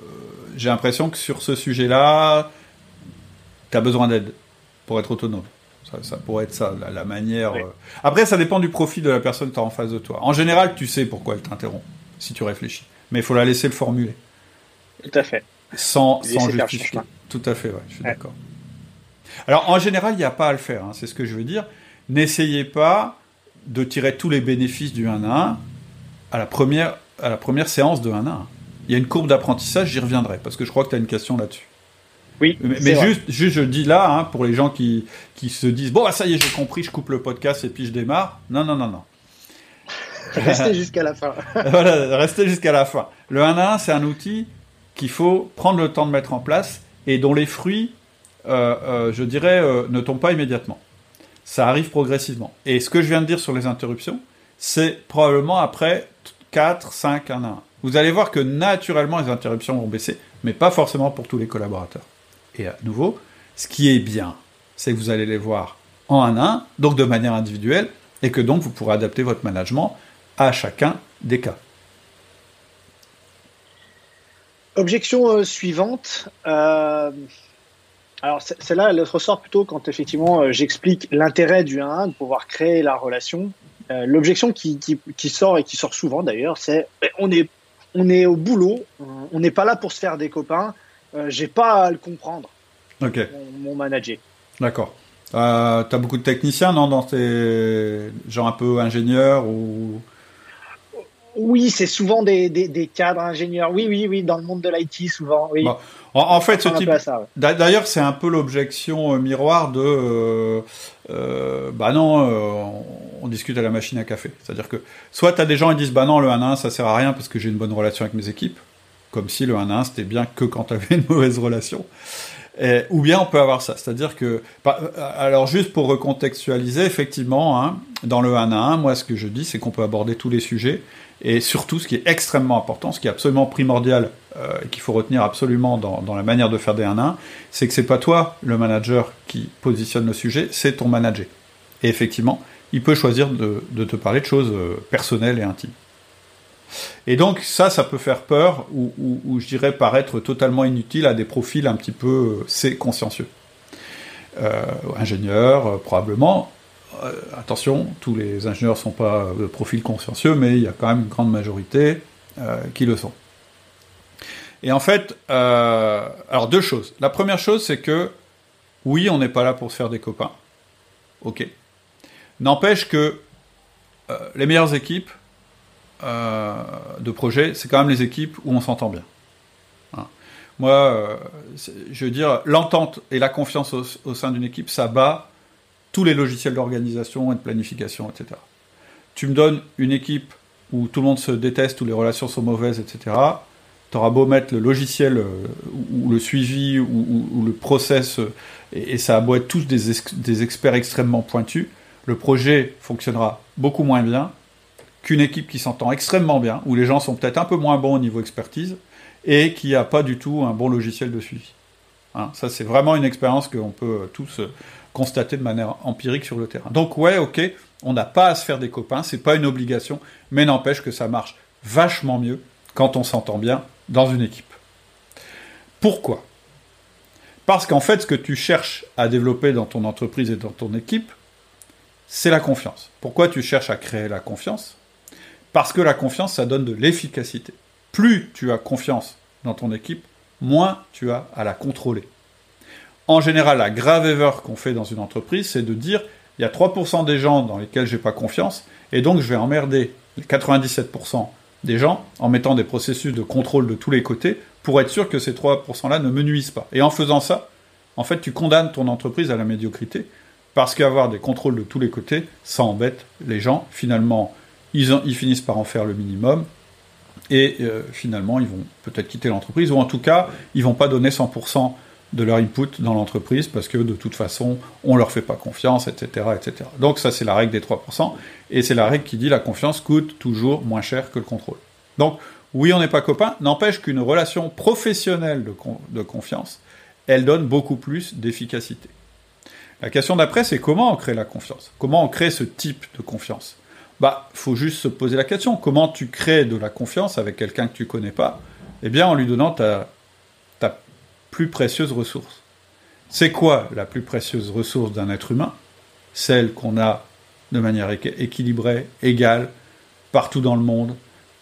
j'ai l'impression que sur ce sujet-là, tu as besoin d'aide pour être autonome. Ça, ça pourrait être ça, la, la manière... Oui. Euh... Après, ça dépend du profil de la personne que tu as en face de toi. En général, tu sais pourquoi elle t'interrompt. Si tu réfléchis. Mais il faut la laisser le formuler. Tout à fait. Sans, sans justifier. Tout à fait, ouais, je suis ouais. d'accord. Alors, en général, il n'y a pas à le faire. Hein, c'est ce que je veux dire. N'essayez pas de tirer tous les bénéfices du un à un à la première, à la première séance de un à un. Il y a une courbe d'apprentissage, j'y reviendrai, parce que je crois que tu as une question là-dessus. Oui, mais, mais juste, juste, je dis là, hein, pour les gens qui, qui se disent « Bon, ah, ça y est, j'ai compris, je coupe le podcast et puis je démarre. » Non, non, non, non. Restez jusqu'à la fin. Voilà, restez jusqu'à la fin. Le un à un, c'est un outil qu'il faut prendre le temps de mettre en place et dont les fruits, euh, euh, je dirais, euh, ne tombent pas immédiatement. Ça arrive progressivement. Et ce que je viens de dire sur les interruptions, c'est probablement après quatre, cinq, un à un. Vous allez voir que naturellement, les interruptions vont baisser, mais pas forcément pour tous les collaborateurs. Et à nouveau, ce qui est bien, c'est que vous allez les voir en un à un, donc de manière individuelle, et que donc vous pourrez adapter votre management à chacun des cas. Objection euh, suivante. Euh, alors, celle-là, elle ressort plutôt quand, effectivement, euh, j'explique l'intérêt du un à un de pouvoir créer la relation. Euh, l'objection qui, qui, qui sort, et qui sort souvent d'ailleurs, c'est on est, on est au boulot, on n'est pas là pour se faire des copains, euh, j'ai pas à le comprendre, okay. mon, mon manager. D'accord. Euh, t'as beaucoup de techniciens, non, dans tes... genre un peu ingénieurs ou... Oui, c'est souvent des, des, des cadres ingénieurs. Oui, oui, oui, dans le monde de l'I T, souvent. Oui. Bon. En, en fait, ce type... Ça, ouais. D'ailleurs, c'est un peu l'objection euh, miroir de... Euh, euh, bah non, euh, on, on discute à la machine à café. C'est-à-dire que soit t'as des gens qui disent « Bah non, le un à un, ça sert à rien parce que j'ai une bonne relation avec mes équipes. » Comme si le un à un, c'était bien que quand t'avais une mauvaise relation. Et, ou bien on peut avoir ça, c'est-à-dire que... Bah, alors juste pour recontextualiser, effectivement, hein, dans le un à un, moi ce que je dis, c'est qu'on peut aborder tous les sujets, et surtout ce qui est extrêmement important, ce qui est absolument primordial, euh, et qu'il faut retenir absolument dans, dans la manière de faire des un à un, c'est que c'est pas toi, le manager, qui positionne le sujet, c'est ton manager. Et effectivement, il peut choisir de, de te parler de choses euh, personnelles et intimes. Et donc ça, ça peut faire peur ou, ou, ou je dirais paraître totalement inutile à des profils un petit peu c'est consciencieux. Euh, ingénieurs, euh, probablement. Euh, attention, tous les ingénieurs ne sont pas de profil consciencieux, mais il y a quand même une grande majorité euh, qui le sont. Et en fait, euh, alors deux choses. La première chose, c'est que oui, on n'est pas là pour se faire des copains. Ok. N'empêche que euh, les meilleures équipes Euh, de projet, c'est quand même les équipes où on s'entend bien. Hein. Moi, euh, je veux dire, l'entente et la confiance au, au sein d'une équipe, ça bat tous les logiciels d'organisation et de planification, et cetera. Tu me donnes une équipe où tout le monde se déteste, où les relations sont mauvaises, et cetera. T'auras beau mettre le logiciel euh, ou, ou le suivi ou, ou, ou le process, euh, et, et ça a beau être tous des, ex- des experts extrêmement pointus, le projet fonctionnera beaucoup moins bien qu'une équipe qui s'entend extrêmement bien, où les gens sont peut-être un peu moins bons au niveau expertise, et qui n'a pas du tout un bon logiciel de suivi. Hein, ça, c'est vraiment une expérience qu'on peut tous constater de manière empirique sur le terrain. Donc ouais, ok, on n'a pas à se faire des copains, c'est pas une obligation, mais n'empêche que ça marche vachement mieux quand on s'entend bien dans une équipe. Pourquoi ? Parce qu'en fait, ce que tu cherches à développer dans ton entreprise et dans ton équipe, c'est la confiance. Pourquoi tu cherches à créer la confiance ? Parce que la confiance, ça donne de l'efficacité. Plus tu as confiance dans ton équipe, moins tu as à la contrôler. En général, la grave erreur qu'on fait dans une entreprise, c'est de dire « il y a trois pour cent des gens dans lesquels j'ai pas confiance, et donc je vais emmerder les quatre-vingt-dix-sept pour cent des gens en mettant des processus de contrôle de tous les côtés pour être sûr que ces trois pour cent-là ne me nuisent pas. » Et en faisant ça, en fait, tu condamnes ton entreprise à la médiocrité, parce qu'avoir des contrôles de tous les côtés, ça embête les gens. Finalement, Ils, en, ils finissent par en faire le minimum, et euh, finalement, ils vont peut-être quitter l'entreprise, ou en tout cas, ils ne vont pas donner cent pour cent de leur input dans l'entreprise, parce que de toute façon, on ne leur fait pas confiance, et cetera, et cetera. Donc ça, c'est la règle des trois pour cent, et c'est la règle qui dit que la confiance coûte toujours moins cher que le contrôle. Donc, oui, on n'est pas copains, n'empêche qu'une relation professionnelle de, con, de confiance, elle donne beaucoup plus d'efficacité. La question d'après, c'est comment on crée la confiance ? Comment on crée ce type de confiance ? Bah, faut juste se poser la question. Comment tu crées de la confiance avec quelqu'un que tu connais pas ? Eh bien, en lui donnant ta, ta plus précieuse ressource. C'est quoi la plus précieuse ressource d'un être humain ? Celle qu'on a de manière équilibrée, égale, partout dans le monde,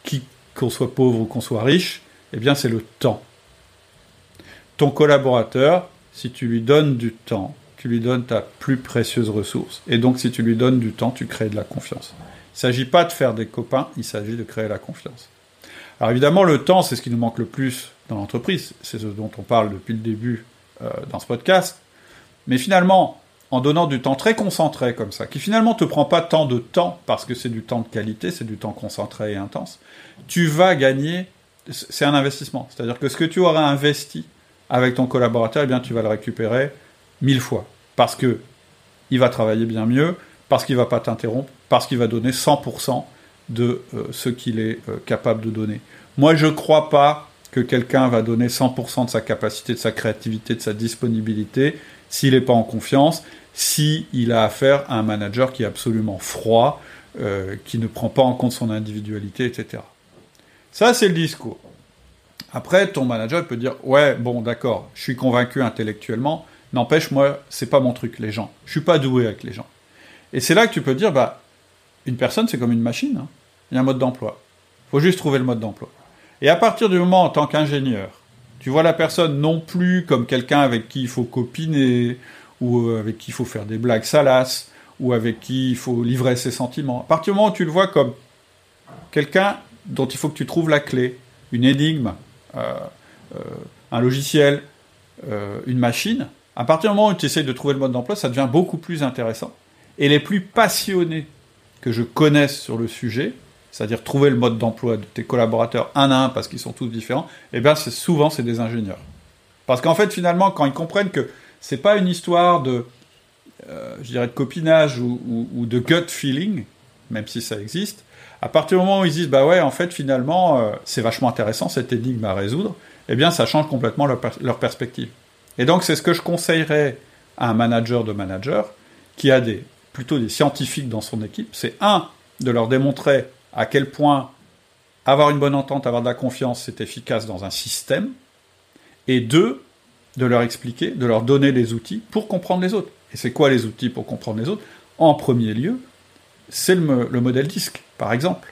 qui, qu'on soit pauvre ou qu'on soit riche, eh bien, c'est le temps. Ton collaborateur, si tu lui donnes du temps, tu lui donnes ta plus précieuse ressource. Et donc, si tu lui donnes du temps, tu crées de la confiance. Il ne s'agit pas de faire des copains, il s'agit de créer la confiance. Alors évidemment, le temps, c'est ce qui nous manque le plus dans l'entreprise, c'est ce dont on parle depuis le début euh, dans ce podcast, mais finalement, en donnant du temps très concentré comme ça, qui finalement ne te prend pas tant de temps, parce que c'est du temps de qualité, c'est du temps concentré et intense, tu vas gagner, c'est un investissement, c'est-à-dire que ce que tu auras investi avec ton collaborateur, eh bien, tu vas le récupérer mille fois. Parce que il va travailler bien mieux, parce qu'il ne va pas t'interrompre, parce qu'il va donner cent pour cent de euh, ce qu'il est euh, capable de donner. Moi, je ne crois pas que quelqu'un va donner cent pour cent de sa capacité, de sa créativité, de sa disponibilité, s'il n'est pas en confiance, s'il a affaire à un manager qui est absolument froid, euh, qui ne prend pas en compte son individualité, et cetera. Ça, c'est le discours. Après, ton manager peut dire « Ouais, bon, d'accord, je suis convaincu intellectuellement, n'empêche, moi, c'est pas mon truc, les gens. Je suis pas doué avec les gens. » Et c'est là que tu peux dire « Bah, une personne, c'est comme une machine. Hein. Il y a un mode d'emploi. Il faut juste trouver le mode d'emploi. » Et à partir du moment, en tant qu'ingénieur, tu vois la personne non plus comme quelqu'un avec qui il faut copiner, ou avec qui il faut faire des blagues salaces, ou avec qui il faut livrer ses sentiments. À partir du moment où tu le vois comme quelqu'un dont il faut que tu trouves la clé, une énigme, euh, euh, un logiciel, euh, une machine, à partir du moment où tu essayes de trouver le mode d'emploi, ça devient beaucoup plus intéressant. Et les plus passionnés que je connaisse sur le sujet, c'est-à-dire trouver le mode d'emploi de tes collaborateurs un à un parce qu'ils sont tous différents, eh bien c'est, souvent c'est des ingénieurs. Parce qu'en fait, finalement, quand ils comprennent que c'est pas une histoire de, euh, je dirais, de copinage ou, ou, ou de gut feeling, même si ça existe, à partir du moment où ils disent « Bah ouais, en fait, finalement, euh, c'est vachement intéressant, cette énigme à résoudre », eh bien, ça change complètement leur, per- leur perspective. Et donc, c'est ce que je conseillerais à un manager de manager qui a des, plutôt des scientifiques dans son équipe. C'est un, de leur démontrer à quel point avoir une bonne entente, avoir de la confiance, c'est efficace dans un système. Et deux, de leur expliquer, de leur donner les outils pour comprendre les autres. Et c'est quoi les outils pour comprendre les autres? En premier lieu, c'est le, le modèle D I S C, par exemple.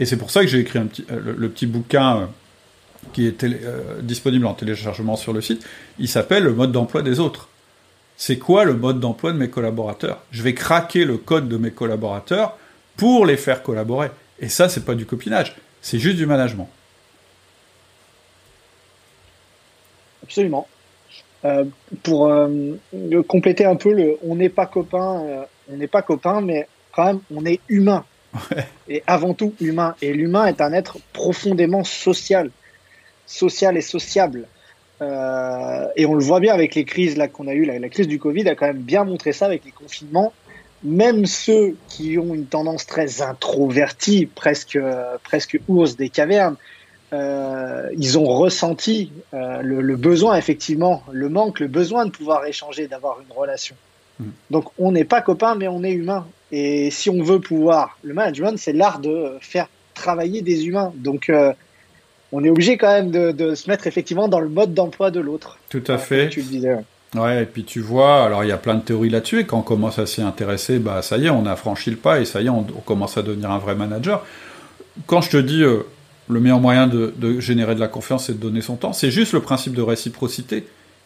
Et c'est pour ça que j'ai écrit un petit, le, le petit bouquin euh, qui est télé, euh, disponible en téléchargement sur le site. Il s'appelle « Le mode d'emploi des autres ». C'est quoi le mode d'emploi de mes collaborateurs? Je vais craquer le code de mes collaborateurs pour les faire collaborer. Et ça, c'est pas du copinage, c'est juste du management. Absolument. Euh, pour euh, compléter un peu le on n'est pas copains, euh, on n'est pas copains, mais quand même, on est humain. Ouais. Et avant tout humain. Et l'humain est un être profondément social, social et sociable. Euh, et on le voit bien avec les crises là, qu'on a eues. La, la crise du Covid a quand même bien montré ça avec les confinements. Même ceux qui ont une tendance très introvertie, presque, euh, presque ours des cavernes, Euh, ils ont ressenti euh, le, le besoin, effectivement, le manque, le besoin de pouvoir échanger, d'avoir une relation. Mmh. Donc, on n'est pas copains, mais on est humain. Et si on veut pouvoir... Le management, c'est l'art de faire travailler des humains. Donc, euh, on est obligé quand même de, de se mettre, effectivement, dans le mode d'emploi de l'autre. Tout à euh, fait. Tu le disais. Ouais, et puis tu vois, alors il y a plein de théories là-dessus, et quand on commence à s'y intéresser, bah, ça y est, on a franchi le pas, et ça y est, on, on commence à devenir un vrai manager. Quand je te dis... Euh, Le meilleur moyen de, de générer de la confiance, c'est de donner son temps. C'est juste le principe de réciprocité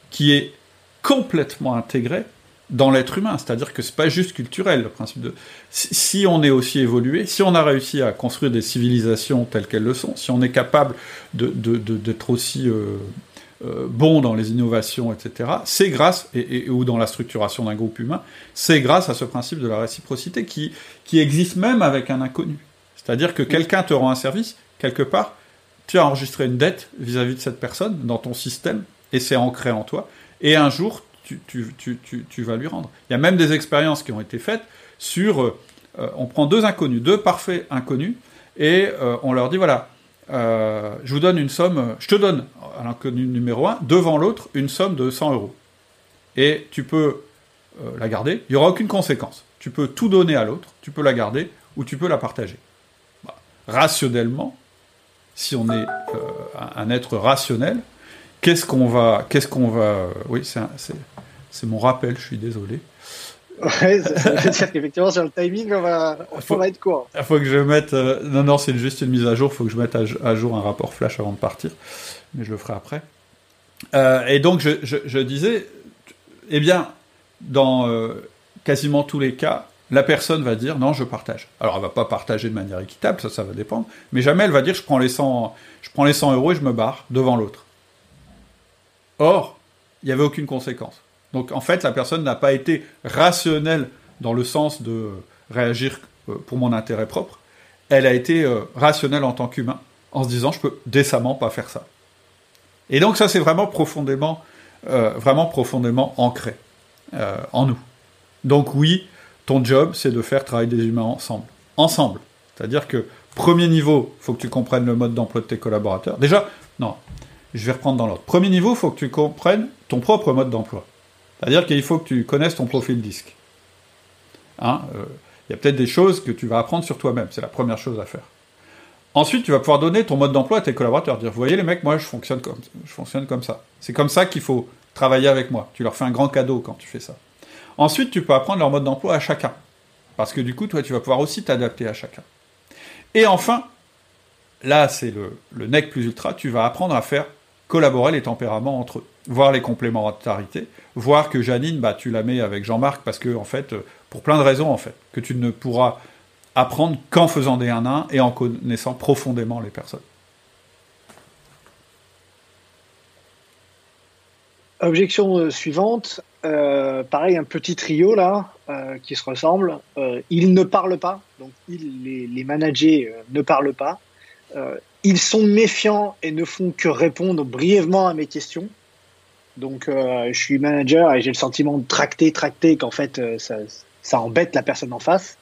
qui est complètement intégré dans l'être humain. C'est-à-dire que c'est pas juste culturel, le principe de... Si on est aussi évolué, si on a réussi à construire des civilisations telles qu'elles le sont, si on est capable de, de, de, d'être aussi euh, euh, bon dans les innovations, et cetera, c'est grâce, et, et, ou dans la structuration d'un groupe humain, c'est grâce à ce principe de la réciprocité qui, qui existe même avec un inconnu. C'est-à-dire que quelqu'un te rend un service... Quelque part, tu as enregistré une dette vis-à-vis de cette personne dans ton système, et c'est ancré en toi, et un jour, tu, tu, tu, tu, tu vas lui rendre. Il y a même des expériences qui ont été faites sur... Euh, on prend deux inconnus, deux parfaits inconnus, et euh, on leur dit, voilà, euh, je vous donne une somme... Je te donne, à l'inconnu numéro un, devant l'autre, une somme de cent euros. Et tu peux euh, la garder, il n'y aura aucune conséquence. Tu peux tout donner à l'autre, tu peux la garder, ou tu peux la partager. Bah, rationnellement, si on est euh, un être rationnel, qu'est-ce qu'on va... Qu'est-ce qu'on va oui, c'est, un, c'est, c'est mon rappel, je suis désolé. Ouais, ça veut dire qu'effectivement, sur le timing, on va, faut, on va être court. Il faut que je mette... Euh, non, non, c'est juste une mise à jour, il faut que je mette à, à jour un rapport flash avant de partir, mais je le ferai après. Euh, et donc, je, je, je disais, eh bien, dans euh, quasiment tous les cas, la personne va dire « Non, je partage ». Alors, elle ne va pas partager de manière équitable, ça, ça va dépendre. Mais jamais elle va dire « Je prends les cent, je prends les cent euros et je me barre devant l'autre ». Or, il n'y avait aucune conséquence. Donc, en fait, la personne n'a pas été rationnelle dans le sens de réagir pour mon intérêt propre. Elle a été rationnelle en tant qu'humain, en se disant « Je peux décemment pas faire ça ». Et donc ça, c'est vraiment profondément, euh, vraiment profondément ancré euh, en nous. Donc oui, ton job, c'est de faire travailler des humains ensemble. Ensemble. C'est-à-dire que, premier niveau, il faut que tu comprennes le mode d'emploi de tes collaborateurs. Déjà, non, je vais reprendre dans l'ordre. Premier niveau, il faut que tu comprennes ton propre mode d'emploi. C'est-à-dire qu'il faut que tu connaisses ton profil disque. Hein, euh, y a peut-être des choses que tu vas apprendre sur toi-même. C'est la première chose à faire. Ensuite, tu vas pouvoir donner ton mode d'emploi à tes collaborateurs. Dire, vous voyez les mecs, moi, je fonctionne comme, je fonctionne comme ça. C'est comme ça qu'il faut travailler avec moi. Tu leur fais un grand cadeau quand tu fais ça. Ensuite, tu peux apprendre leur mode d'emploi à chacun. Parce que du coup, toi, tu vas pouvoir aussi t'adapter à chacun. Et enfin, là, c'est le, le nec plus ultra, tu vas apprendre à faire collaborer les tempéraments entre eux, voir les complémentarités, voir que Janine, bah, tu la mets avec Jean-Marc parce que, en fait, pour plein de raisons, en fait, que tu ne pourras apprendre qu'en faisant des un à un et en connaissant profondément les personnes. Objection suivante, euh, pareil, un petit trio là, euh, qui se ressemble. Euh, ils ne parlent pas, donc ils, les, les managers euh, ne parlent pas. Euh, ils sont méfiants et ne font que répondre brièvement à mes questions. Donc, euh, je suis manager et j'ai le sentiment de tracter, tracter, qu'en fait, euh, ça, ça embête la personne en face.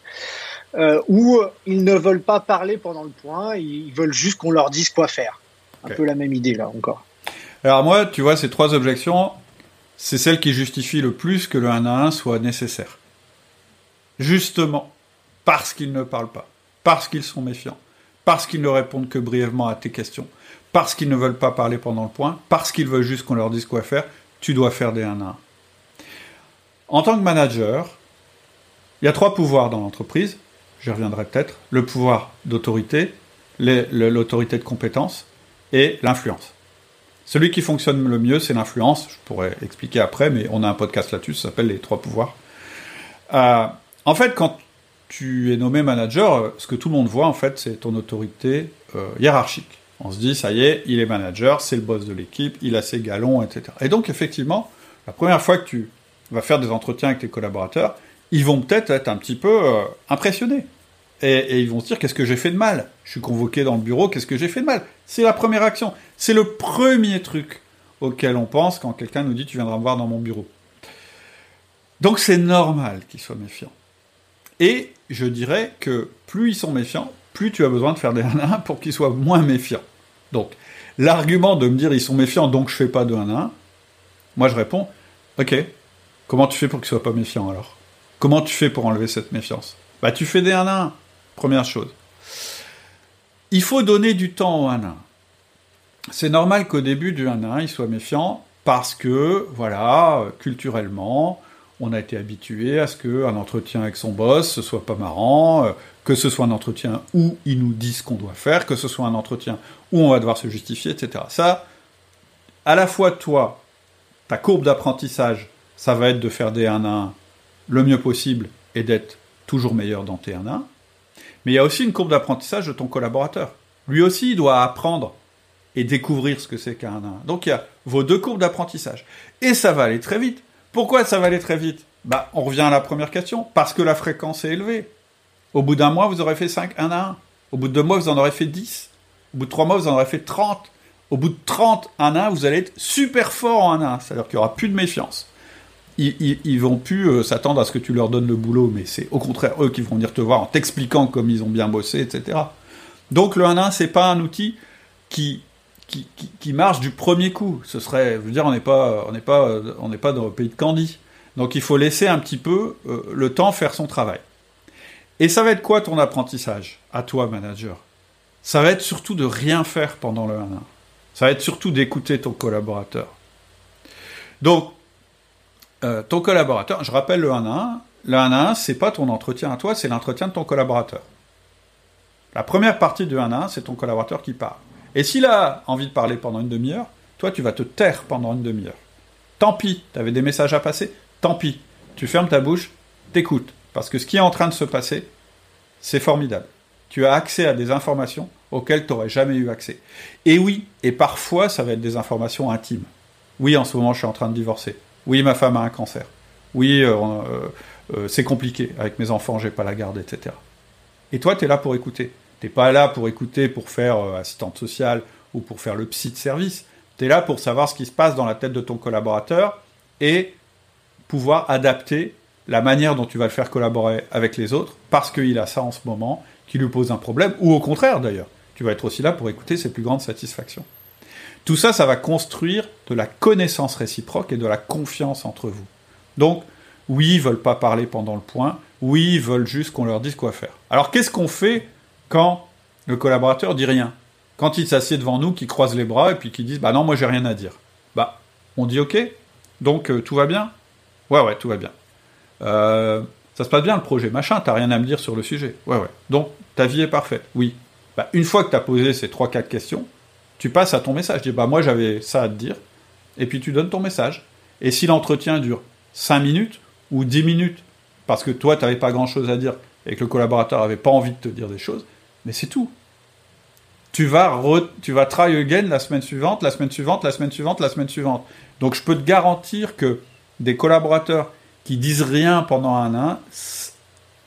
Euh, ou ils ne veulent pas parler pendant le point, ils veulent juste qu'on leur dise quoi faire. Un okay. peu la même idée, là, encore. Alors moi, tu vois, ces trois objections, c'est celle qui justifie le plus que le un à un soit nécessaire. Justement, parce qu'ils ne parlent pas, parce qu'ils sont méfiants, parce qu'ils ne répondent que brièvement à tes questions, parce qu'ils ne veulent pas parler pendant le point, parce qu'ils veulent juste qu'on leur dise quoi faire, tu dois faire des un à un. En tant que manager, il y a trois pouvoirs dans l'entreprise. J'y reviendrai peut-être, le pouvoir d'autorité, les, le, l'autorité de compétence et l'influence. Celui qui fonctionne le mieux, c'est l'influence. Je pourrais expliquer après, mais on a un podcast là-dessus, ça s'appelle « Les trois pouvoirs euh, ». En fait, quand tu es nommé manager, ce que tout le monde voit, en fait, c'est ton autorité euh, hiérarchique. On se dit, ça y est, il est manager, c'est le boss de l'équipe, il a ses galons, et cetera. Et donc, effectivement, la première fois que tu vas faire des entretiens avec tes collaborateurs, ils vont peut-être être un petit peu euh, impressionnés. Et, et ils vont se dire, qu'est-ce que j'ai fait de mal ? Je suis convoqué dans le bureau, qu'est-ce que j'ai fait de mal ? C'est la première action. C'est le premier truc auquel on pense quand quelqu'un nous dit, tu viendras me voir dans mon bureau. Donc c'est normal qu'ils soient méfiants. Et je dirais que plus ils sont méfiants, plus tu as besoin de faire des un à un pour qu'ils soient moins méfiants. Donc l'argument de me dire, ils sont méfiants, donc je fais pas de un à un, moi je réponds, ok, comment tu fais pour qu'ils soient pas méfiants alors ? Comment tu fais pour enlever cette méfiance ? Bah, tu fais des un à un, première chose. Il faut donner du temps au un à un. C'est normal qu'au début du un à un, il soit méfiant parce que, voilà, culturellement, on a été habitué à ce qu'un entretien avec son boss, ce soit pas marrant, que ce soit un entretien où il nous dit ce qu'on doit faire, que ce soit un entretien où on va devoir se justifier, et cetera. Ça, à la fois, toi, ta courbe d'apprentissage, ça va être de faire des un à un, le mieux possible et d'être toujours meilleur dans tes un à un. Mais il y a aussi une courbe d'apprentissage de ton collaborateur. Lui aussi, il doit apprendre et découvrir ce que c'est qu'un un à un. Donc il y a vos deux courbes d'apprentissage. Et ça va aller très vite. Pourquoi ça va aller très vite ? Bah, on revient à la première question. Parce que la fréquence est élevée. Au bout d'un mois, vous aurez fait cinq un à un. Au bout de deux mois, vous en aurez fait dix. Au bout de trois mois, vous en aurez fait trente. Au bout de trente un à un, vous allez être super fort en un à un. C'est-à-dire qu'il n'y aura plus de méfiance. Ils ne vont plus euh, s'attendre à ce que tu leur donnes le boulot, mais c'est au contraire eux qui vont venir te voir en t'expliquant comme ils ont bien bossé, et cetera. Donc le un à un, ce n'est pas un outil qui, qui, qui, qui marche du premier coup. Ce serait, je veux dire, on n'est pas, on n'est pas, on n'est pas dans le pays de Candy. Donc il faut laisser un petit peu euh, le temps faire son travail. Et ça va être quoi ton apprentissage à toi, manager ? Ça va être surtout de rien faire pendant le un à un. Ça va être surtout d'écouter ton collaborateur. Donc, Euh, ton collaborateur, je rappelle le un à un, le un à un, c'est pas ton entretien à toi, c'est l'entretien de ton collaborateur. La première partie du un à un, c'est ton collaborateur qui parle. Et s'il a envie de parler pendant une demi-heure, toi, tu vas te taire pendant une demi-heure. Tant pis, t'avais des messages à passer, tant pis. Tu fermes ta bouche, t'écoutes. Parce que ce qui est en train de se passer, c'est formidable. Tu as accès à des informations auxquelles t'aurais jamais eu accès. Et oui, et parfois, ça va être des informations intimes. Oui, en ce moment, je suis en train de divorcer. Oui, ma femme a un cancer. Oui, euh, euh, euh, c'est compliqué. Avec mes enfants, j'ai pas la garde, et cetera. Et toi, tu es là pour écouter. Tu n'es pas là pour écouter, pour faire euh, assistante sociale ou pour faire le psy de service. Tu es là pour savoir ce qui se passe dans la tête de ton collaborateur et pouvoir adapter la manière dont tu vas le faire collaborer avec les autres parce qu'il a ça en ce moment, qui lui pose un problème, ou au contraire d'ailleurs. Tu vas être aussi là pour écouter ses plus grandes satisfactions. Tout ça, ça va construire de la connaissance réciproque et de la confiance entre vous. Donc, oui, ils ne veulent pas parler pendant le point. Oui, ils veulent juste qu'on leur dise quoi faire. Alors, qu'est-ce qu'on fait quand le collaborateur dit rien ? Quand il s'assied devant nous, qu'il croise les bras et puis qu'il dise « Bah non, moi, j'ai rien à dire. » Bah, on dit « Ok, donc euh, tout va bien ?»« Ouais, ouais, tout va bien. Euh, ça se passe bien, le projet, machin, t'as rien à me dire sur le sujet. »« Ouais, ouais. Donc, ta vie est parfaite. » »« Oui. » Bah, une fois que t'as posé ces trois quatre questions, tu passes à ton message. Tu dis « Bah, moi, j'avais ça à te dire. » Et puis, tu donnes ton message. Et si l'entretien dure cinq minutes ou dix minutes, parce que toi, tu n'avais pas grand-chose à dire et que le collaborateur n'avait pas envie de te dire des choses, mais c'est tout. Tu vas, re, tu vas try again la semaine suivante, la semaine suivante, la semaine suivante, la semaine suivante. Donc, je peux te garantir que des collaborateurs qui disent rien pendant un an,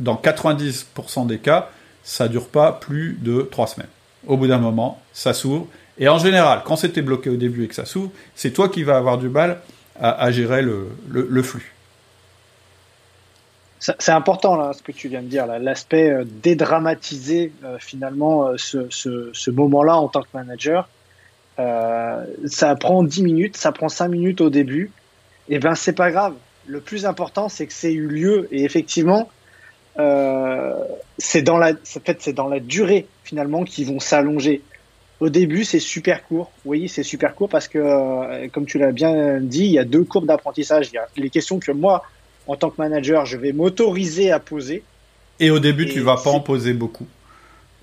dans quatre-vingt-dix pour cent des cas, ça ne dure pas plus de trois semaines. Au bout d'un moment, ça s'ouvre. Et en général, quand c'était bloqué au début et que ça s'ouvre, c'est toi qui vas avoir du mal à, à gérer le, le, le flux. C'est important là, ce que tu viens de dire, là, l'aspect euh, dédramatiser euh, finalement euh, ce, ce, ce moment-là en tant que manager. Euh, ça prend dix minutes, ça prend cinq minutes au début. Et ben c'est pas grave. Le plus important, c'est que c'est eu lieu. Et effectivement, euh, c'est dans la, en fait, c'est dans la durée finalement qu'ils vont s'allonger. Au début, c'est super court. Oui, c'est super court parce que, euh, comme tu l'as bien dit, il y a deux courbes d'apprentissage. Il y a les questions que moi, en tant que manager, je vais m'autoriser à poser. Et au début, et tu ne vas pas c'est... en poser beaucoup.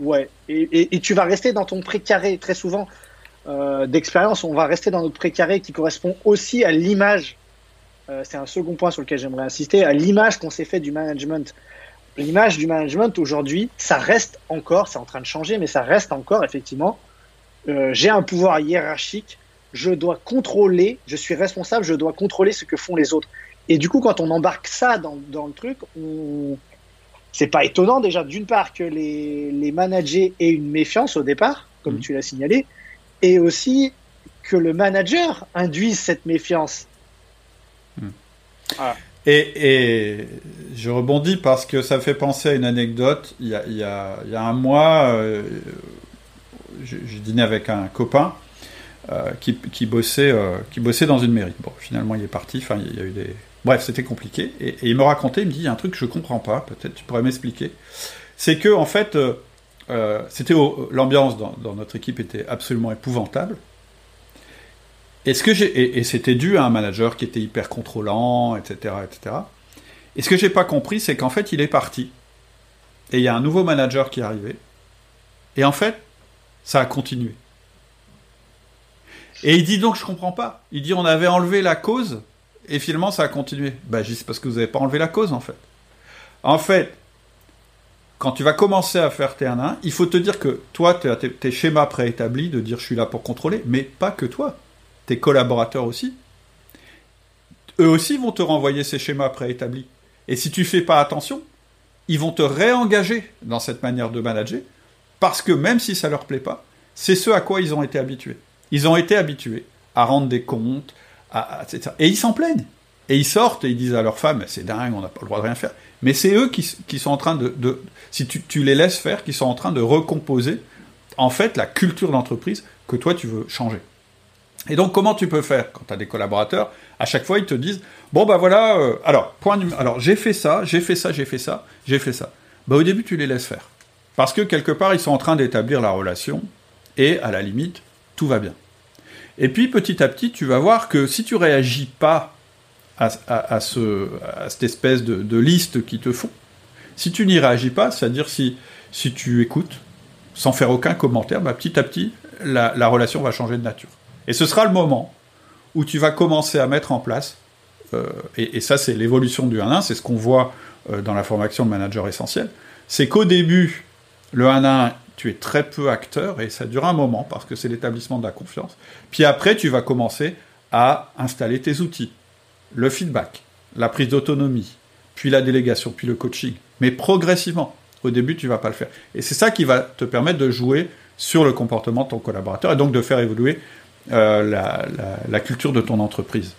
Ouais, et, et, et tu vas rester dans ton pré-carré. Très souvent, euh, d'expérience, on va rester dans notre pré-carré qui correspond aussi à l'image. Euh, c'est un second point sur lequel j'aimerais insister, à l'image qu'on s'est fait du management. L'image du management, aujourd'hui, ça reste encore, c'est en train de changer, mais ça reste encore, effectivement, euh, j'ai un pouvoir hiérarchique, je dois contrôler, je suis responsable, je dois contrôler ce que font les autres. Et du coup, quand on embarque ça dans, dans le truc, on... c'est pas étonnant déjà, d'une part, que les, les managers aient une méfiance au départ, comme mmh. tu l'as signalé, et aussi que le manager induise cette méfiance. Mmh. Voilà. Et, et je rebondis parce que ça me fait penser à une anecdote. Il y a, il y a, il y a un mois, euh, j'ai dîné avec un copain. Euh, qui, qui, bossait, euh, qui bossait dans une mairie. Bon, finalement, il est parti. Enfin, il y a eu des... Bref, c'était compliqué. Et, et il me racontait, il me dit, il y a un truc que je ne comprends pas, peut-être tu pourrais m'expliquer. C'est que, en fait, euh, euh, c'était au... l'ambiance dans, dans notre équipe était absolument épouvantable. Et, ce que j'ai... et, et c'était dû à un manager qui était hyper contrôlant, et cetera, et cetera. Et ce que je n'ai pas compris, c'est qu'en fait, il est parti. Et il y a un nouveau manager qui est arrivé. Et en fait, ça a continué. Et il dit donc, je comprends pas. Il dit, on avait enlevé la cause, et finalement, ça a continué. Ben, juste parce que vous n'avez pas enlevé la cause, en fait. En fait, quand tu vas commencer à faire T un un, il faut te dire que toi, tu as tes schémas préétablis de dire, je suis là pour contrôler, mais pas que toi. Tes collaborateurs aussi. Eux aussi vont te renvoyer ces schémas préétablis. Et si tu fais pas attention, ils vont te réengager dans cette manière de manager, parce que même si ça leur plaît pas, c'est ce à quoi ils ont été habitués. Ils ont été habitués à rendre des comptes, à, à, et cetera. Et ils s'en plaignent. Et ils sortent et ils disent à leurs femmes, c'est dingue, on n'a pas le droit de rien faire. Mais c'est eux qui, qui sont en train de... de si tu, tu les laisses faire, qui sont en train de recomposer, en fait, la culture d'entreprise que toi, tu veux changer. Et donc, comment tu peux faire quand tu as des collaborateurs, à chaque fois, ils te disent, bon, ben voilà, euh, alors, point numéro... Alors, j'ai fait ça, j'ai fait ça, j'ai fait ça, j'ai fait ça. Ben, au début, tu les laisses faire. Parce que, quelque part, ils sont en train d'établir la relation et, à la limite... tout va bien. Et puis, petit à petit, tu vas voir que si tu réagis pas à, à, à, ce, à cette espèce de, de liste qu'ils te font, si tu n'y réagis pas, c'est-à-dire si, si tu écoutes, sans faire aucun commentaire, bah, petit à petit, la, la relation va changer de nature. Et ce sera le moment où tu vas commencer à mettre en place, euh, et, et ça, c'est l'évolution du un à un, c'est ce qu'on voit euh, dans la formation de manager essentiel, c'est qu'au début, le un à un, tu es très peu acteur, et ça dure un moment, parce que c'est l'établissement de la confiance. Puis après, tu vas commencer à installer tes outils. Le feedback, la prise d'autonomie, puis la délégation, puis le coaching. Mais progressivement. Au début, tu ne vas pas le faire. Et c'est ça qui va te permettre de jouer sur le comportement de ton collaborateur, et donc de faire évoluer euh, la, la, la culture de ton entreprise.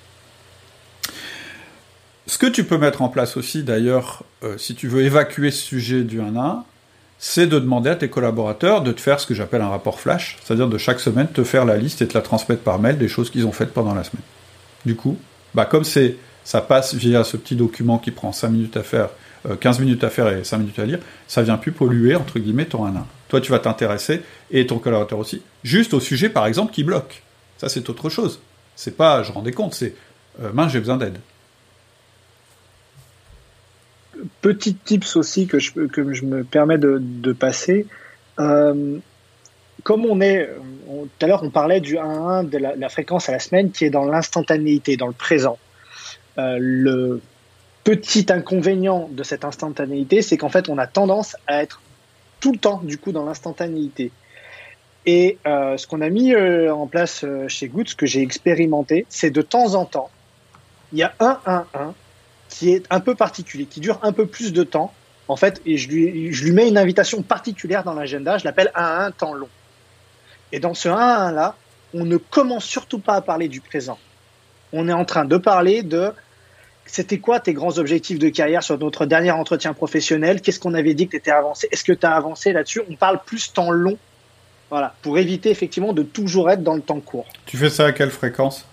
Ce que tu peux mettre en place aussi, d'ailleurs, euh, si tu veux évacuer ce sujet du un à un, c'est de demander à tes collaborateurs de te faire ce que j'appelle un rapport flash, c'est-à-dire de chaque semaine te faire la liste et te la transmettre par mail des choses qu'ils ont faites pendant la semaine. Du coup, bah comme c'est, ça passe via ce petit document qui prend cinq minutes à faire, euh, quinze minutes à faire et cinq minutes à lire, ça vient plus polluer, entre guillemets, ton un à un. Toi, tu vas t'intéresser, et ton collaborateur aussi, juste au sujet, par exemple, qui bloque. Ça, c'est autre chose. C'est pas « je rendais compte », c'est euh, « mince, j'ai besoin d'aide ». Petit tips aussi que je, que je me permets de, de passer. Euh, comme on est... On, tout à l'heure, on parlait du un à un, de la, la fréquence à la semaine qui est dans l'instantanéité, dans le présent. Euh, le petit inconvénient de cette instantanéité, c'est qu'en fait, on a tendance à être tout le temps, du coup, dans l'instantanéité. Et euh, ce qu'on a mis euh, en place euh, chez Goood, ce que j'ai expérimenté, c'est de temps en temps, il y a un, un, un, qui est un peu particulier, qui dure un peu plus de temps, en fait, et je lui, je lui mets une invitation particulière dans l'agenda, je l'appelle un à un temps long. Et dans ce un à un-là, on ne commence surtout pas à parler du présent. On est en train de parler de c'était quoi tes grands objectifs de carrière sur notre dernier entretien professionnel, qu'est-ce qu'on avait dit que tu étais avancé, est-ce que tu as avancé là-dessus? On parle plus temps long, voilà, pour éviter effectivement de toujours être dans le temps court. Tu fais ça à quelle fréquence ?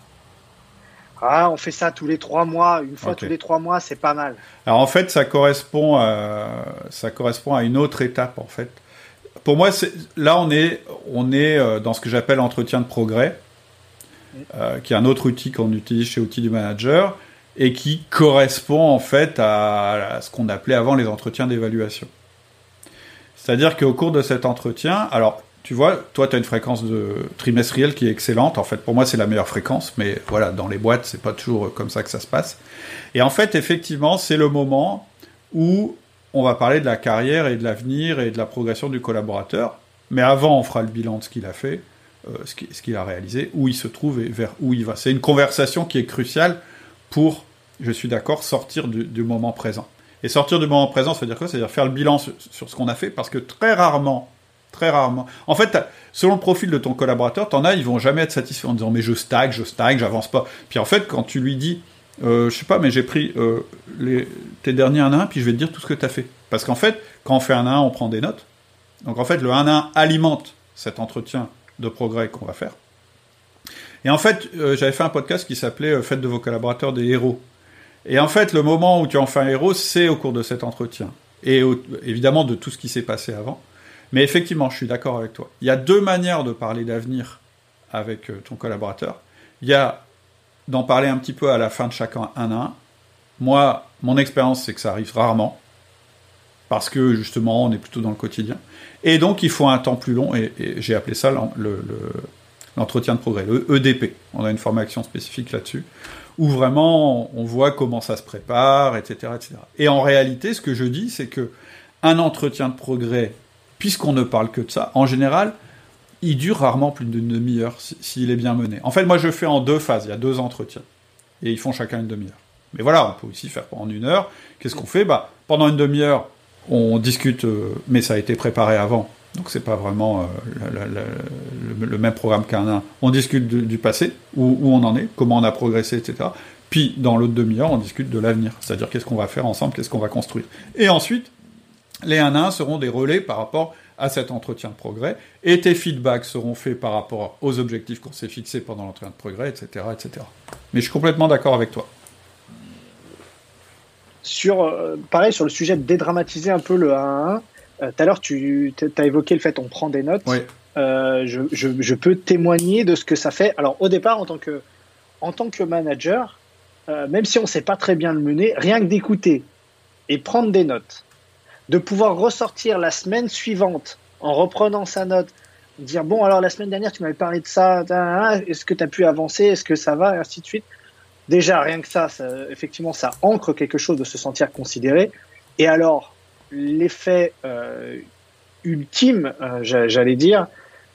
Ah, on fait ça tous les trois mois, une fois okay. Tous les trois mois, c'est pas mal. Alors en fait, ça correspond à, ça correspond à une autre étape en fait. Pour moi, c'est, là on est, on est dans ce que j'appelle entretien de progrès, mmh. euh, qui est un autre outil qu'on utilise chez Outils du Manager et qui correspond en fait à, à ce qu'on appelait avant les entretiens d'évaluation. C'est-à-dire qu'au cours de cet entretien, alors tu vois, toi, tu as une fréquence de trimestrielle qui est excellente. En fait, pour moi, c'est la meilleure fréquence, mais voilà, dans les boîtes, c'est pas toujours comme ça que ça se passe. Et en fait, effectivement, c'est le moment où on va parler de la carrière et de l'avenir et de la progression du collaborateur. Mais avant, on fera le bilan de ce qu'il a fait, euh, ce qu'il a réalisé, où il se trouve et vers où il va. C'est une conversation qui est cruciale pour, je suis d'accord, sortir du, du moment présent. Et sortir du moment présent, ça veut dire quoi ? Ça veut dire faire le bilan sur, sur ce qu'on a fait, parce que très rarement... Très rarement. En fait, selon le profil de ton collaborateur, t'en as, ils vont jamais être satisfaits en disant « mais je stagne, je stagne, j'avance pas ». Puis en fait, quand tu lui dis euh, « je sais pas, mais j'ai pris euh, les, tes derniers un à un, puis je vais te dire tout ce que t'as fait ». Parce qu'en fait, quand on fait un un à un, on prend des notes. Donc en fait, le un à un alimente cet entretien de progrès qu'on va faire. Et en fait, euh, j'avais fait un podcast qui s'appelait euh, « Faites de vos collaborateurs des héros ». Et en fait, le moment où tu en fais un héros, c'est au cours de cet entretien. Et au, évidemment, de tout ce qui s'est passé avant. Mais effectivement, je suis d'accord avec toi. Il y a deux manières de parler d'avenir avec ton collaborateur. Il y a d'en parler un petit peu à la fin de chacun un à un. Moi, mon expérience, c'est que ça arrive rarement, parce que justement, on est plutôt dans le quotidien. Et donc, il faut un temps plus long, et, et j'ai appelé ça le, le, le, l'entretien de progrès, le E D P. On a une formation spécifique là-dessus, où vraiment, on voit comment ça se prépare, et cetera, et cetera. Et en réalité, ce que je dis, c'est que un entretien de progrès, puisqu'on ne parle que de ça, en général, il dure rarement plus d'une demi-heure s'il est bien mené. En fait, moi, je fais en deux phases. Il y a deux entretiens. Et ils font chacun une demi-heure. Mais voilà, on peut aussi faire pendant une heure. Qu'est-ce qu'on fait ? Bah, pendant une demi-heure, on discute, euh, mais ça a été préparé avant. Donc, c'est pas vraiment euh, la, la, la, le, le même programme qu'un un. On discute du, du passé, où, où on en est, comment on a progressé, et cetera. Puis, dans l'autre demi-heure, on discute de l'avenir. C'est-à-dire, qu'est-ce qu'on va faire ensemble ? Qu'est-ce qu'on va construire ? Et ensuite... les un à un seront des relais par rapport à cet entretien de progrès, et tes feedbacks seront faits par rapport aux objectifs qu'on s'est fixés pendant l'entretien de progrès, et cetera, et cetera. Mais je suis complètement d'accord avec toi. Sur, euh, pareil, sur le sujet de dédramatiser un peu le un à un, euh, tout à l'heure, tu as évoqué le fait on prend des notes. Oui. Euh, je, je, je peux témoigner de ce que ça fait. Alors, au départ, en tant que, en tant que manager, euh, même si on ne sait pas très bien le mener, rien que d'écouter et prendre des notes, de pouvoir ressortir la semaine suivante en reprenant sa note, dire « bon, alors la semaine dernière, tu m'avais parlé de ça, est-ce que tu as pu avancer, est-ce que ça va ?» et ainsi de suite. Déjà, rien que ça, ça, effectivement, ça ancre quelque chose de se sentir considéré. Et alors, l'effet euh, ultime, euh, j'allais dire,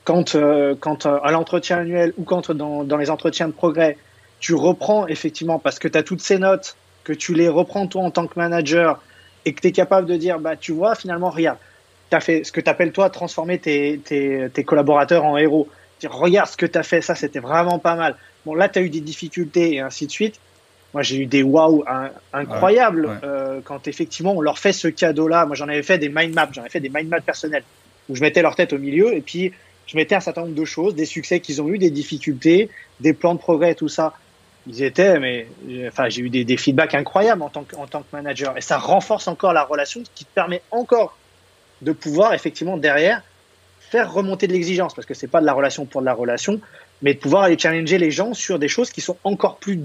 quand, euh, quand euh, à l'entretien annuel ou quand dans, dans les entretiens de progrès, tu reprends effectivement, parce que tu as toutes ces notes, que tu les reprends toi en tant que manager, et que tu es capable de dire, bah, tu vois, finalement, regarde, tu as fait ce que tu appelles, toi, transformer tes, tes, tes collaborateurs en héros. dire, regarde ce que tu as fait, ça c'était vraiment pas mal. Bon, là tu as eu des difficultés et ainsi de suite. Moi j'ai eu des waouh incroyables ouais, ouais. Euh, quand effectivement on leur fait ce cadeau-là. Moi j'en avais fait des mind maps, j'en avais fait des mind maps personnels où je mettais leur tête au milieu et puis je mettais un certain nombre de choses, des succès qu'ils ont eu, des difficultés, des plans de progrès, tout ça. Ils étaient, mais enfin, j'ai eu des, des feedbacks incroyables en tant que, en tant que manager. Et ça renforce encore la relation, ce qui te permet encore de pouvoir effectivement derrière faire remonter de l'exigence, parce que c'est pas de la relation pour de la relation, mais de pouvoir aller challenger les gens sur des choses qui sont encore plus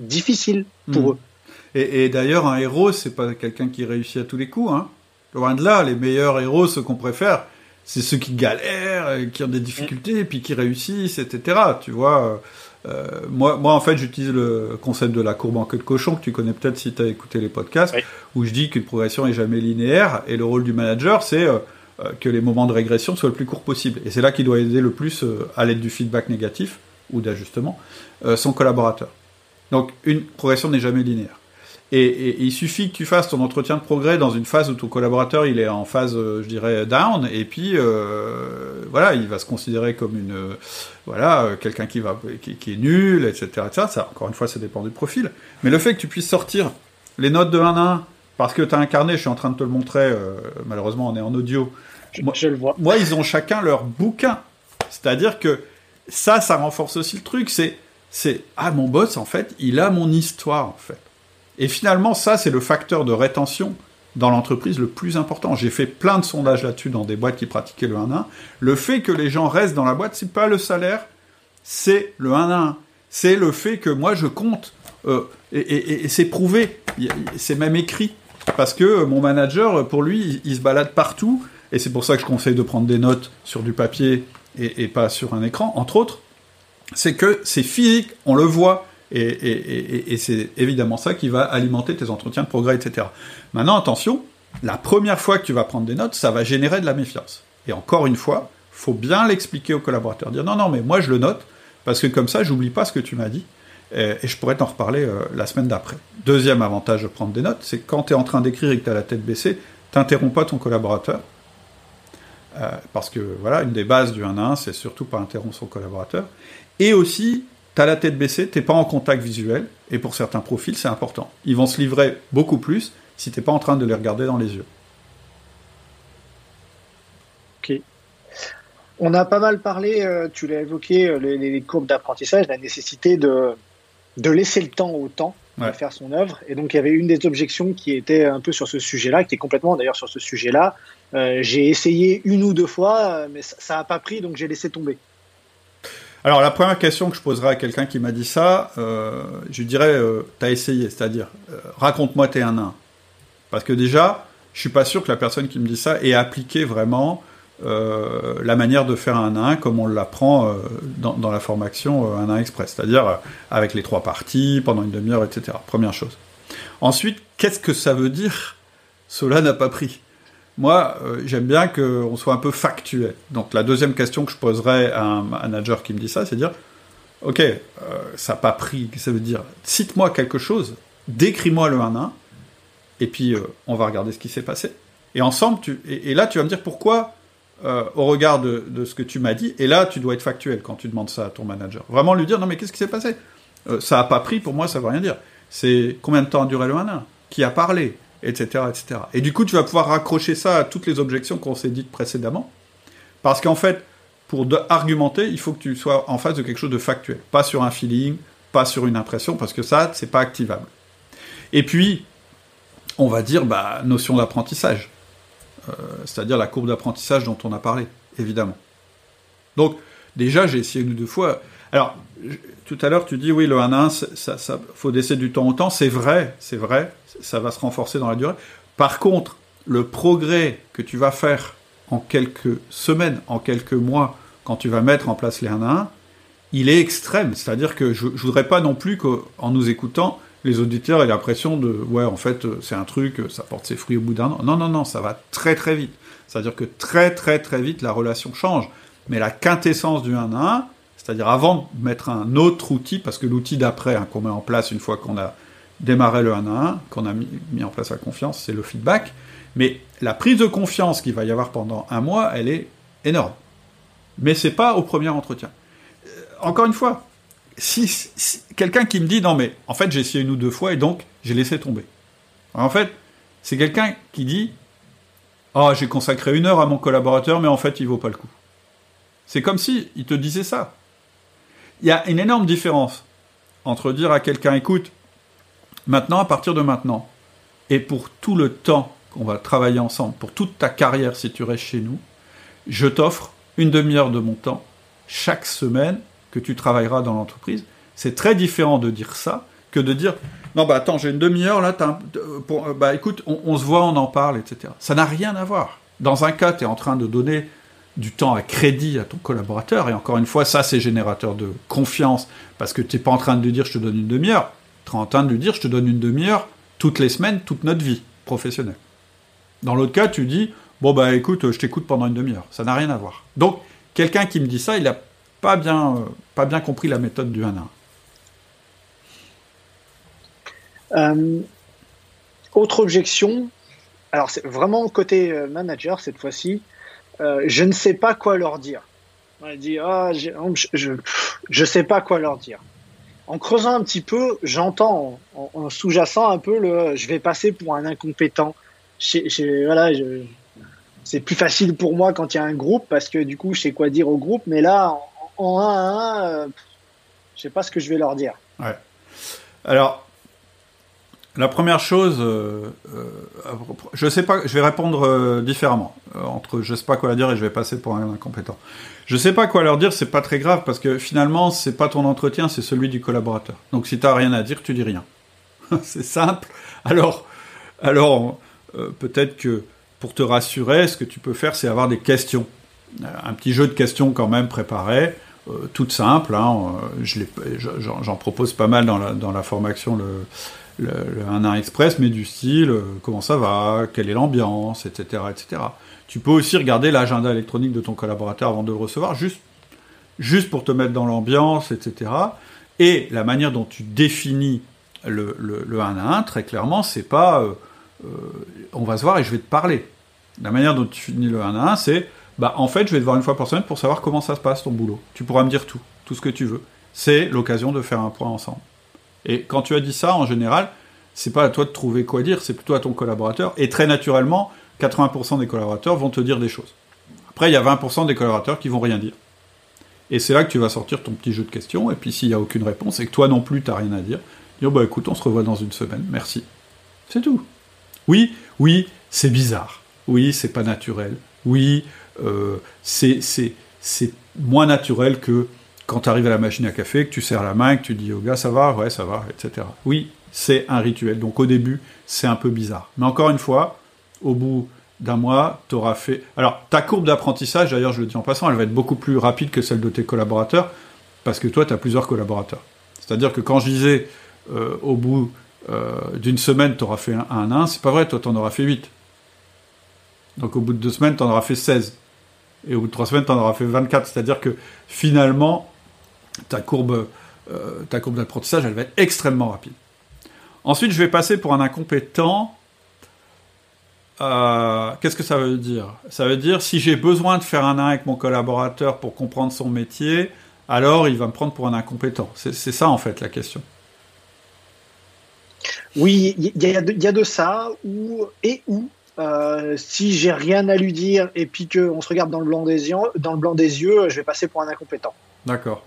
difficiles pour mmh. eux. Et, et d'ailleurs, un héros, c'est pas quelqu'un qui réussit à tous les coups, hein. Loin de là, les meilleurs héros, ceux qu'on préfère, c'est ceux qui galèrent, qui ont des difficultés, mmh. puis qui réussissent, et cetera. Tu vois. Euh, moi, moi, en fait, j'utilise le concept de la courbe en queue de cochon que tu connais peut-être si tu as écouté les podcasts, oui. où je dis qu'une progression n'est jamais linéaire et le rôle du manager, c'est euh, que les moments de régression soient le plus courts possible. Et c'est là qu'il doit aider le plus, euh, à l'aide du feedback négatif ou d'ajustement, euh, son collaborateur. Donc, une progression n'est jamais linéaire. Et, et, et il suffit que tu fasses ton entretien de progrès dans une phase où ton collaborateur il est en phase, euh, je dirais, down, et puis euh, voilà, il va se considérer comme une, euh, voilà, euh, quelqu'un qui va, qui, qui est nul, et cetera, et cetera. Ça, encore une fois, ça dépend du profil. Mais le fait que tu puisses sortir les notes de un à un parce que tu as incarné, je suis en train de te le montrer, euh, malheureusement, on est en audio. Je, moi, je le vois. Moi, ils ont chacun leur bouquin. C'est-à-dire que ça, ça renforce aussi le truc. C'est, c'est, ah, mon boss, en fait, il a mon histoire, en fait. Et finalement, ça, c'est le facteur de rétention dans l'entreprise le plus important. J'ai fait plein de sondages là-dessus dans des boîtes qui pratiquaient le un à un. Le fait que les gens restent dans la boîte, c'est pas le salaire, c'est le un à un. C'est le fait que moi, je compte. Euh, et, et, et c'est prouvé. C'est même écrit. Parce que mon manager, pour lui, il, il se balade partout. Et c'est pour ça que je conseille de prendre des notes sur du papier et, et pas sur un écran, entre autres. C'est que c'est physique, on le voit. Et, et, et, et c'est évidemment ça qui va alimenter tes entretiens de progrès, et cetera. Maintenant, attention, la première fois que tu vas prendre des notes, ça va générer de la méfiance. Et encore une fois, il faut bien l'expliquer aux collaborateurs. Dire non, non, mais moi je le note, parce que comme ça, je n'oublie pas ce que tu m'as dit, et, et je pourrais t'en reparler euh, la semaine d'après. Deuxième avantage de prendre des notes, c'est que quand tu es en train d'écrire et que tu as la tête baissée, tu n'interromps pas ton collaborateur. Euh, parce que, voilà, une des bases du un à un, c'est surtout pas interrompre son collaborateur. Et aussi, t'as la tête baissée, t'es pas en contact visuel, et pour certains profils, c'est important. Ils vont se livrer beaucoup plus si t'es pas en train de les regarder dans les yeux. Ok. On a pas mal parlé, euh, tu l'as évoqué, les, les courbes d'apprentissage, la nécessité de, de laisser le temps au temps de ouais. faire son œuvre. Et donc, il y avait une des objections qui était un peu sur ce sujet-là, qui est complètement d'ailleurs sur ce sujet-là. Euh, j'ai essayé une ou deux fois, mais ça n'a pas pris, donc j'ai laissé tomber. Alors, la première question que je poserai à quelqu'un qui m'a dit ça, euh, je lui dirais, euh, t'as essayé, c'est-à-dire, euh, raconte-moi tes un à un. Parce que déjà, je suis pas sûr que la personne qui me dit ça ait appliqué vraiment euh, la manière de faire un un comme on l'apprend euh, dans, dans la formation un à un express, c'est-à-dire euh, avec les trois parties, pendant une demi-heure, et cetera. Première chose. Ensuite, qu'est-ce que ça veut dire ? Cela n'a pas pris. Moi, euh, j'aime bien qu'on soit un peu factuel. Donc, la deuxième question que je poserais à un manager qui me dit ça, c'est de dire « Ok, euh, ça n'a pas pris. » Ça veut dire « Cite-moi quelque chose, décris-moi le un à un, et puis euh, on va regarder ce qui s'est passé. » Et ensemble, tu, et, et là, tu vas me dire pourquoi, euh, au regard de, de ce que tu m'as dit, et là, tu dois être factuel quand tu demandes ça à ton manager. Vraiment lui dire « Non, mais qu'est-ce qui s'est passé ?»« euh, Ça n'a pas pris, pour moi, ça ne veut rien dire. » C'est combien de temps a duré le un à un ? Qui a parlé ? Etc., et cetera. Et du coup, tu vas pouvoir raccrocher ça à toutes les objections qu'on s'est dites précédemment, parce qu'en fait, pour de- argumenter, il faut que tu sois en face de quelque chose de factuel, pas sur un feeling, pas sur une impression, parce que ça, c'est pas activable. Et puis, on va dire, bah, notion d'apprentissage, euh, c'est-à-dire la courbe d'apprentissage dont on a parlé, évidemment. Donc, déjà, j'ai essayé une ou deux fois. Alors, je, tout à l'heure, tu dis, oui, le un à un, ça, ça, faut laisser du temps au temps. C'est vrai, c'est vrai, ça va se renforcer dans la durée. Par contre, le progrès que tu vas faire en quelques semaines, en quelques mois, quand tu vas mettre en place les un à un, il est extrême. C'est-à-dire que je ne voudrais pas non plus qu'en nous écoutant, les auditeurs aient l'impression de, ouais, en fait, c'est un truc, ça porte ses fruits au bout d'un an. Non, non, non, ça va très, très vite. C'est-à-dire que très, très, très vite, la relation change. Mais la quintessence du un à un, c'est-à-dire avant de mettre un autre outil, parce que l'outil d'après hein, qu'on met en place une fois qu'on a démarré le un à un, qu'on a mis, mis en place la confiance, c'est le feedback. Mais la prise de confiance qu'il va y avoir pendant un mois, elle est énorme. mais c'est pas au premier entretien. Euh, encore une fois, si, si quelqu'un qui me dit « Non, mais en fait, j'ai essayé une ou deux fois et donc j'ai laissé tomber. » En fait, c'est quelqu'un qui dit « Ah, oh, j'ai consacré une heure à mon collaborateur, mais en fait, il vaut pas le coup. » C'est comme si il te disait ça. Il y a une énorme différence entre dire à quelqu'un « Écoute, maintenant, à partir de maintenant, et pour tout le temps qu'on va travailler ensemble, pour toute ta carrière si tu restes chez nous, je t'offre une demi-heure de mon temps chaque semaine que tu travailleras dans l'entreprise. » C'est très différent de dire ça que de dire « Non, bah attends, j'ai une demi-heure, là, t'as un... pour... bah écoute, on, on se voit, on en parle, et cetera » Ça n'a rien à voir. Dans un cas, tu es en train de donner du temps à crédit à ton collaborateur, et encore une fois, ça, c'est générateur de confiance, parce que tu n'es pas en train de lui dire « Je te donne une demi-heure », tu es en train de lui dire « Je te donne une demi-heure toutes les semaines, toute notre vie professionnelle. » Dans l'autre cas, tu dis « Bon, bah écoute, je t'écoute pendant une demi-heure. » Ça n'a rien à voir. Donc, quelqu'un qui me dit ça, il n'a pas bien, euh, pas bien compris la méthode du un à un. Euh, autre objection, alors c'est vraiment côté manager cette fois-ci, euh, je ne sais pas quoi leur dire. On dit ah, « Je ne sais pas quoi leur dire. » En creusant un petit peu, j'entends, en, en sous-jacent un peu, le, je vais passer pour un incompétent. Je, je, voilà, je, c'est plus facile pour moi quand il y a un groupe, parce que du coup, je sais quoi dire au groupe, mais là, en un à un, euh, je ne sais pas ce que je vais leur dire. Ouais. Alors, la première chose, euh, euh, je sais pas, je vais répondre euh, différemment, euh, entre « je ne sais pas quoi leur dire » et « je vais passer pour un incompétent ». Je sais pas quoi leur dire, c'est pas très grave, parce que finalement, c'est pas ton entretien, c'est celui du collaborateur. Donc si t'as rien à dire, tu dis rien. C'est simple. Alors, alors euh, peut-être que pour te rassurer, ce que tu peux faire, c'est avoir des questions. Euh, un petit jeu de questions quand même préparé, euh, toute simple. Hein, euh, je l'ai, j'en, j'en propose pas mal dans la, dans la formation le, le, le un à un express, mais du style euh, comment ça va, quelle est l'ambiance, et cetera, et cetera. Tu peux aussi regarder l'agenda électronique de ton collaborateur avant de le recevoir, juste, juste pour te mettre dans l'ambiance, et cetera. Et la manière dont tu définis le, le, le un à un, très clairement, c'est pas euh, euh, on va se voir et je vais te parler. La manière dont tu finis le un à un, c'est bah, en fait, je vais te voir une fois par semaine pour savoir comment ça se passe, ton boulot. Tu pourras me dire tout, tout ce que tu veux. C'est l'occasion de faire un point ensemble. Et quand tu as dit ça, en général, c'est pas à toi de trouver quoi dire, c'est plutôt à ton collaborateur. Et très naturellement, quatre-vingts pour cent des collaborateurs vont te dire des choses. Après, il y a vingt pour cent des collaborateurs qui vont rien dire. Et c'est là que tu vas sortir ton petit jeu de questions, et puis s'il n'y a aucune réponse, et que toi non plus, tu n'as rien à dire, dire, bah écoute, on se revoit dans une semaine, merci. C'est tout. Oui, oui, c'est bizarre. Oui, c'est pas naturel. Oui, euh, c'est, c'est, c'est moins naturel que quand tu arrives à la machine à café, que tu serres la main, que tu dis au gars, ça va, ouais, ça va, et cetera. Oui, c'est un rituel. Donc au début, c'est un peu bizarre. Mais encore une fois, au bout d'un mois, tu auras fait... Alors, ta courbe d'apprentissage, d'ailleurs, je le dis en passant, elle va être beaucoup plus rapide que celle de tes collaborateurs, parce que toi, tu as plusieurs collaborateurs. C'est-à-dire que quand je disais, euh, au bout euh, d'une semaine, tu auras fait un un à un, c'est pas vrai, toi, tu en auras fait huit. Donc, au bout de deux semaines, tu en auras fait seize. Et au bout de trois semaines, tu en auras fait vingt-quatre. C'est-à-dire que, finalement, ta courbe, euh, ta courbe d'apprentissage, elle va être extrêmement rapide. Ensuite, je vais passer pour un incompétent... Euh, qu'est-ce que ça veut dire ? Ça veut dire, si j'ai besoin de faire un un avec mon collaborateur pour comprendre son métier, alors il va me prendre pour un incompétent. C'est, c'est ça, en fait, la question. Oui, il y, y a de ça, où, et où, euh, si j'ai rien à lui dire, et puis qu'on se regarde dans le blanc des yeux, dans le blanc des yeux, je vais passer pour un incompétent. D'accord.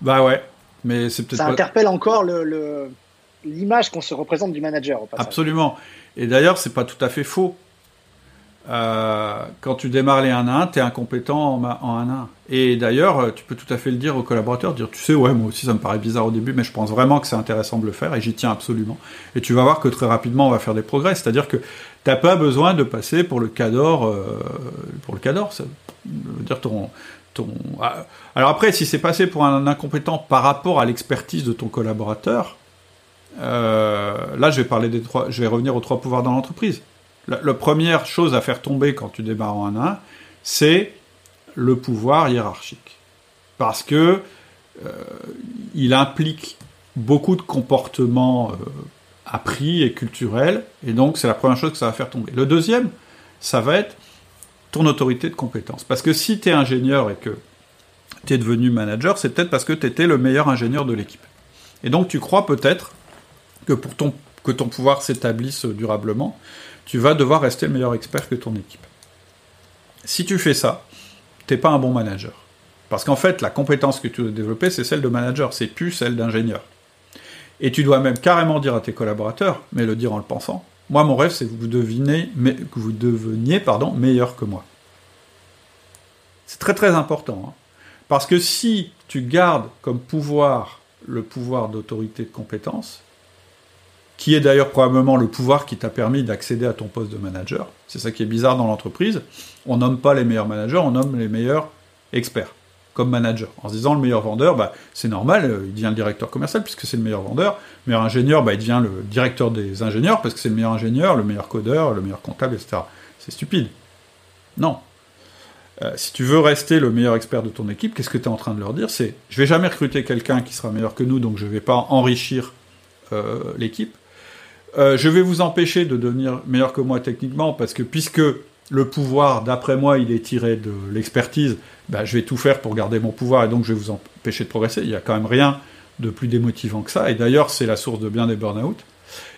Bah ouais, mais c'est peut-être ça pas... interpelle encore le... le... l'image qu'on se représente du manager, au passage. Absolument. Et d'ailleurs, c'est pas tout à fait faux. Euh, quand tu démarres les un à un, t'es incompétent en, en un à un. Et d'ailleurs, tu peux tout à fait le dire aux collaborateurs, dire, tu sais, ouais, moi aussi, ça me paraît bizarre au début, mais je pense vraiment que c'est intéressant de le faire, et j'y tiens absolument. Et tu vas voir que très rapidement, on va faire des progrès. C'est-à-dire que t'as pas besoin de passer pour le cador, euh, pour le cador, ça veut dire ton... ton... Alors après, si c'est passé pour un incompétent par rapport à l'expertise de ton collaborateur, Euh, là, je vais parler des trois. Je vais revenir aux trois pouvoirs dans l'entreprise. La, la première chose à faire tomber quand tu démarres en un à un, c'est le pouvoir hiérarchique, parce que euh, il implique beaucoup de comportements euh, appris et culturels, et donc c'est la première chose que ça va faire tomber. Le deuxième, ça va être ton autorité de compétence, parce que si t'es ingénieur et que tu es devenu manager, c'est peut-être parce que tu étais le meilleur ingénieur de l'équipe. Et donc, tu crois peut-être que pour ton, que ton pouvoir s'établisse durablement, tu vas devoir rester le meilleur expert que ton équipe. Si tu fais ça, tu n'es pas un bon manager. Parce qu'en fait, la compétence que tu dois développer, c'est celle de manager, c'est plus celle d'ingénieur. Et tu dois même carrément dire à tes collaborateurs, mais le dire en le pensant, moi, mon rêve, c'est que vous, devinez, mais, que vous deveniez pardon, meilleur que moi. C'est très très important. Hein. Parce que si tu gardes comme pouvoir le pouvoir d'autorité de compétence, qui est d'ailleurs probablement le pouvoir qui t'a permis d'accéder à ton poste de manager, c'est ça qui est bizarre dans l'entreprise, on nomme pas les meilleurs managers, on nomme les meilleurs experts, comme manager, en se disant le meilleur vendeur, bah, c'est normal, il devient le directeur commercial, puisque c'est le meilleur vendeur, le meilleur ingénieur, bah, il devient le directeur des ingénieurs, parce que c'est le meilleur ingénieur, le meilleur codeur, le meilleur comptable, et cetera. C'est stupide. Non. Euh, si tu veux rester le meilleur expert de ton équipe, qu'est-ce que tu es en train de leur dire ? C'est, je ne vais jamais recruter quelqu'un qui sera meilleur que nous, donc je ne vais pas enrichir euh, l'équipe. Euh, je vais vous empêcher de devenir meilleur que moi techniquement, parce que puisque le pouvoir, d'après moi, il est tiré de l'expertise, ben, je vais tout faire pour garder mon pouvoir, et donc je vais vous empêcher de progresser. Il n'y a quand même rien de plus démotivant que ça, et d'ailleurs, c'est la source de bien des burn-out.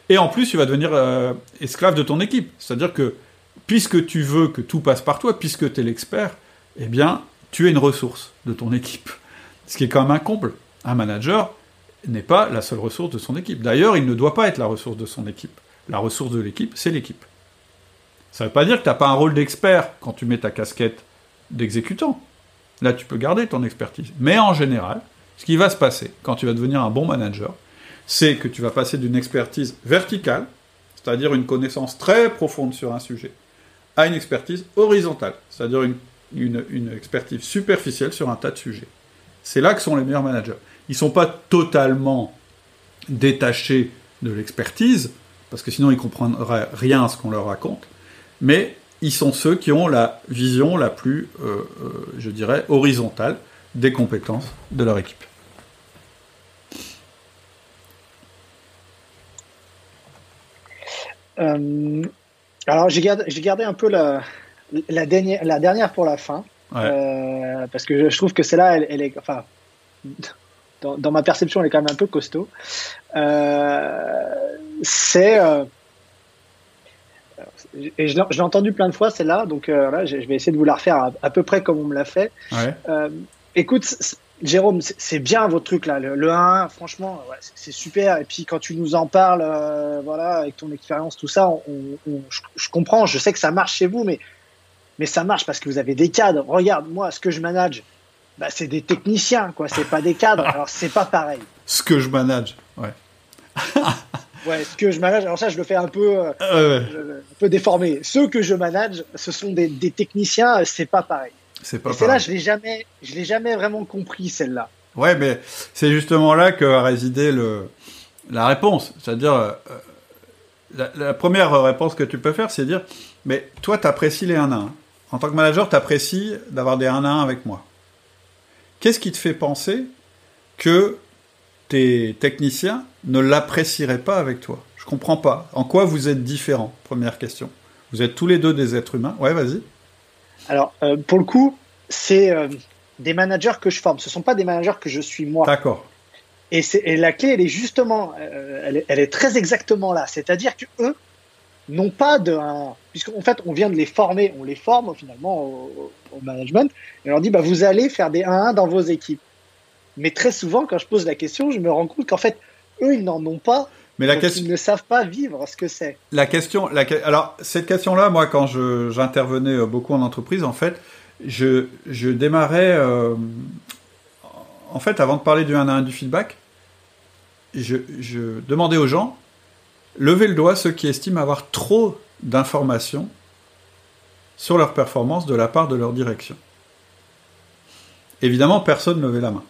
Et en plus, tu vas devenir euh, esclave de ton équipe. C'est-à-dire que, puisque tu veux que tout passe par toi, puisque tu es l'expert, eh bien, tu es une ressource de ton équipe. Ce qui est quand même un comble. Un manager n'est pas la seule ressource de son équipe. D'ailleurs, il ne doit pas être la ressource de son équipe. La ressource de l'équipe, c'est l'équipe. Ça ne veut pas dire que tu n'as pas un rôle d'expert quand tu mets ta casquette d'exécutant. Là, tu peux garder ton expertise. Mais en général, ce qui va se passer quand tu vas devenir un bon manager, c'est que tu vas passer d'une expertise verticale, c'est-à-dire une connaissance très profonde sur un sujet, à une expertise horizontale, c'est-à-dire une, une, une expertise superficielle sur un tas de sujets. C'est là que sont les meilleurs managers. Ils ne sont pas totalement détachés de l'expertise, parce que sinon ils ne comprendraient rien à ce qu'on leur raconte, mais ils sont ceux qui ont la vision la plus, euh, euh, je dirais, horizontale des compétences de leur équipe. Euh, alors, j'ai gardé, j'ai gardé un peu la, la, dernière, la dernière pour la fin, ouais. euh, parce que je trouve que celle-là, elle, elle est... Enfin, dans, dans ma perception, elle est quand même un peu costaud. Euh, c'est... Euh, et je l'ai, je l'ai entendu plein de fois celle-là, donc euh, là, je vais essayer de vous la refaire à, à peu près comme on me l'a fait. Ouais. Euh, écoute, c'est, Jérôme, c'est, c'est bien votre truc là, le, le un à un, franchement, ouais, c'est, c'est super. Et puis quand tu nous en parles, euh, voilà, avec ton expérience, tout ça, on, on, on, je, je comprends, je sais que ça marche chez vous, mais, mais ça marche parce que vous avez des cadres. Regarde, moi, ce que je manage, bah, c'est des techniciens, quoi, c'est pas des cadres, alors c'est pas pareil. Ce que je manage, ouais. Ouais, ce que je manage, alors ça je le fais un peu, euh, euh, ouais. euh, un peu déformé. Ceux que je manage, ce sont des, des techniciens, c'est pas pareil. C'est pas pareil. Celle-là, je l'ai jamais, je l'ai jamais vraiment compris celle-là. Ouais, mais c'est justement là que va résider le, la réponse. C'est-à-dire, euh, la, la première réponse que tu peux faire, c'est dire, mais toi t'apprécies les un à un. En tant que manager, t'apprécies d'avoir des un à un avec moi. Qu'est-ce qui te fait penser que tes techniciens ne l'apprécieraient pas avec toi? Je comprends pas. En quoi vous êtes différents? Première question. Vous êtes tous les deux des êtres humains. Ouais, vas-y. Alors, euh, pour le coup, c'est euh, des managers que je forme. Ce ne sont pas des managers que je suis moi. D'accord. Et, c'est, et la clé, elle est justement, euh, elle, est, elle est très exactement là. C'est-à-dire qu'eux n'ont pas de... Un... Puisqu'en fait, on vient de les former. On les forme finalement au, au management. Et on leur dit, bah, vous allez faire des un à un dans vos équipes. Mais très souvent, quand je pose la question, je me rends compte qu'en fait, eux, ils n'en ont pas. Mais la question... ils ne savent pas vivre ce que c'est. La question, la... alors cette question-là, moi, quand je, j'intervenais beaucoup en entreprise, en fait, je, je démarrais, euh... en fait, avant de parler du un à un du feedback, je, je demandais aux gens, levez le doigt ceux qui estiment avoir trop d'informations sur leur performance de la part de leur direction. Évidemment, personne ne levait la main.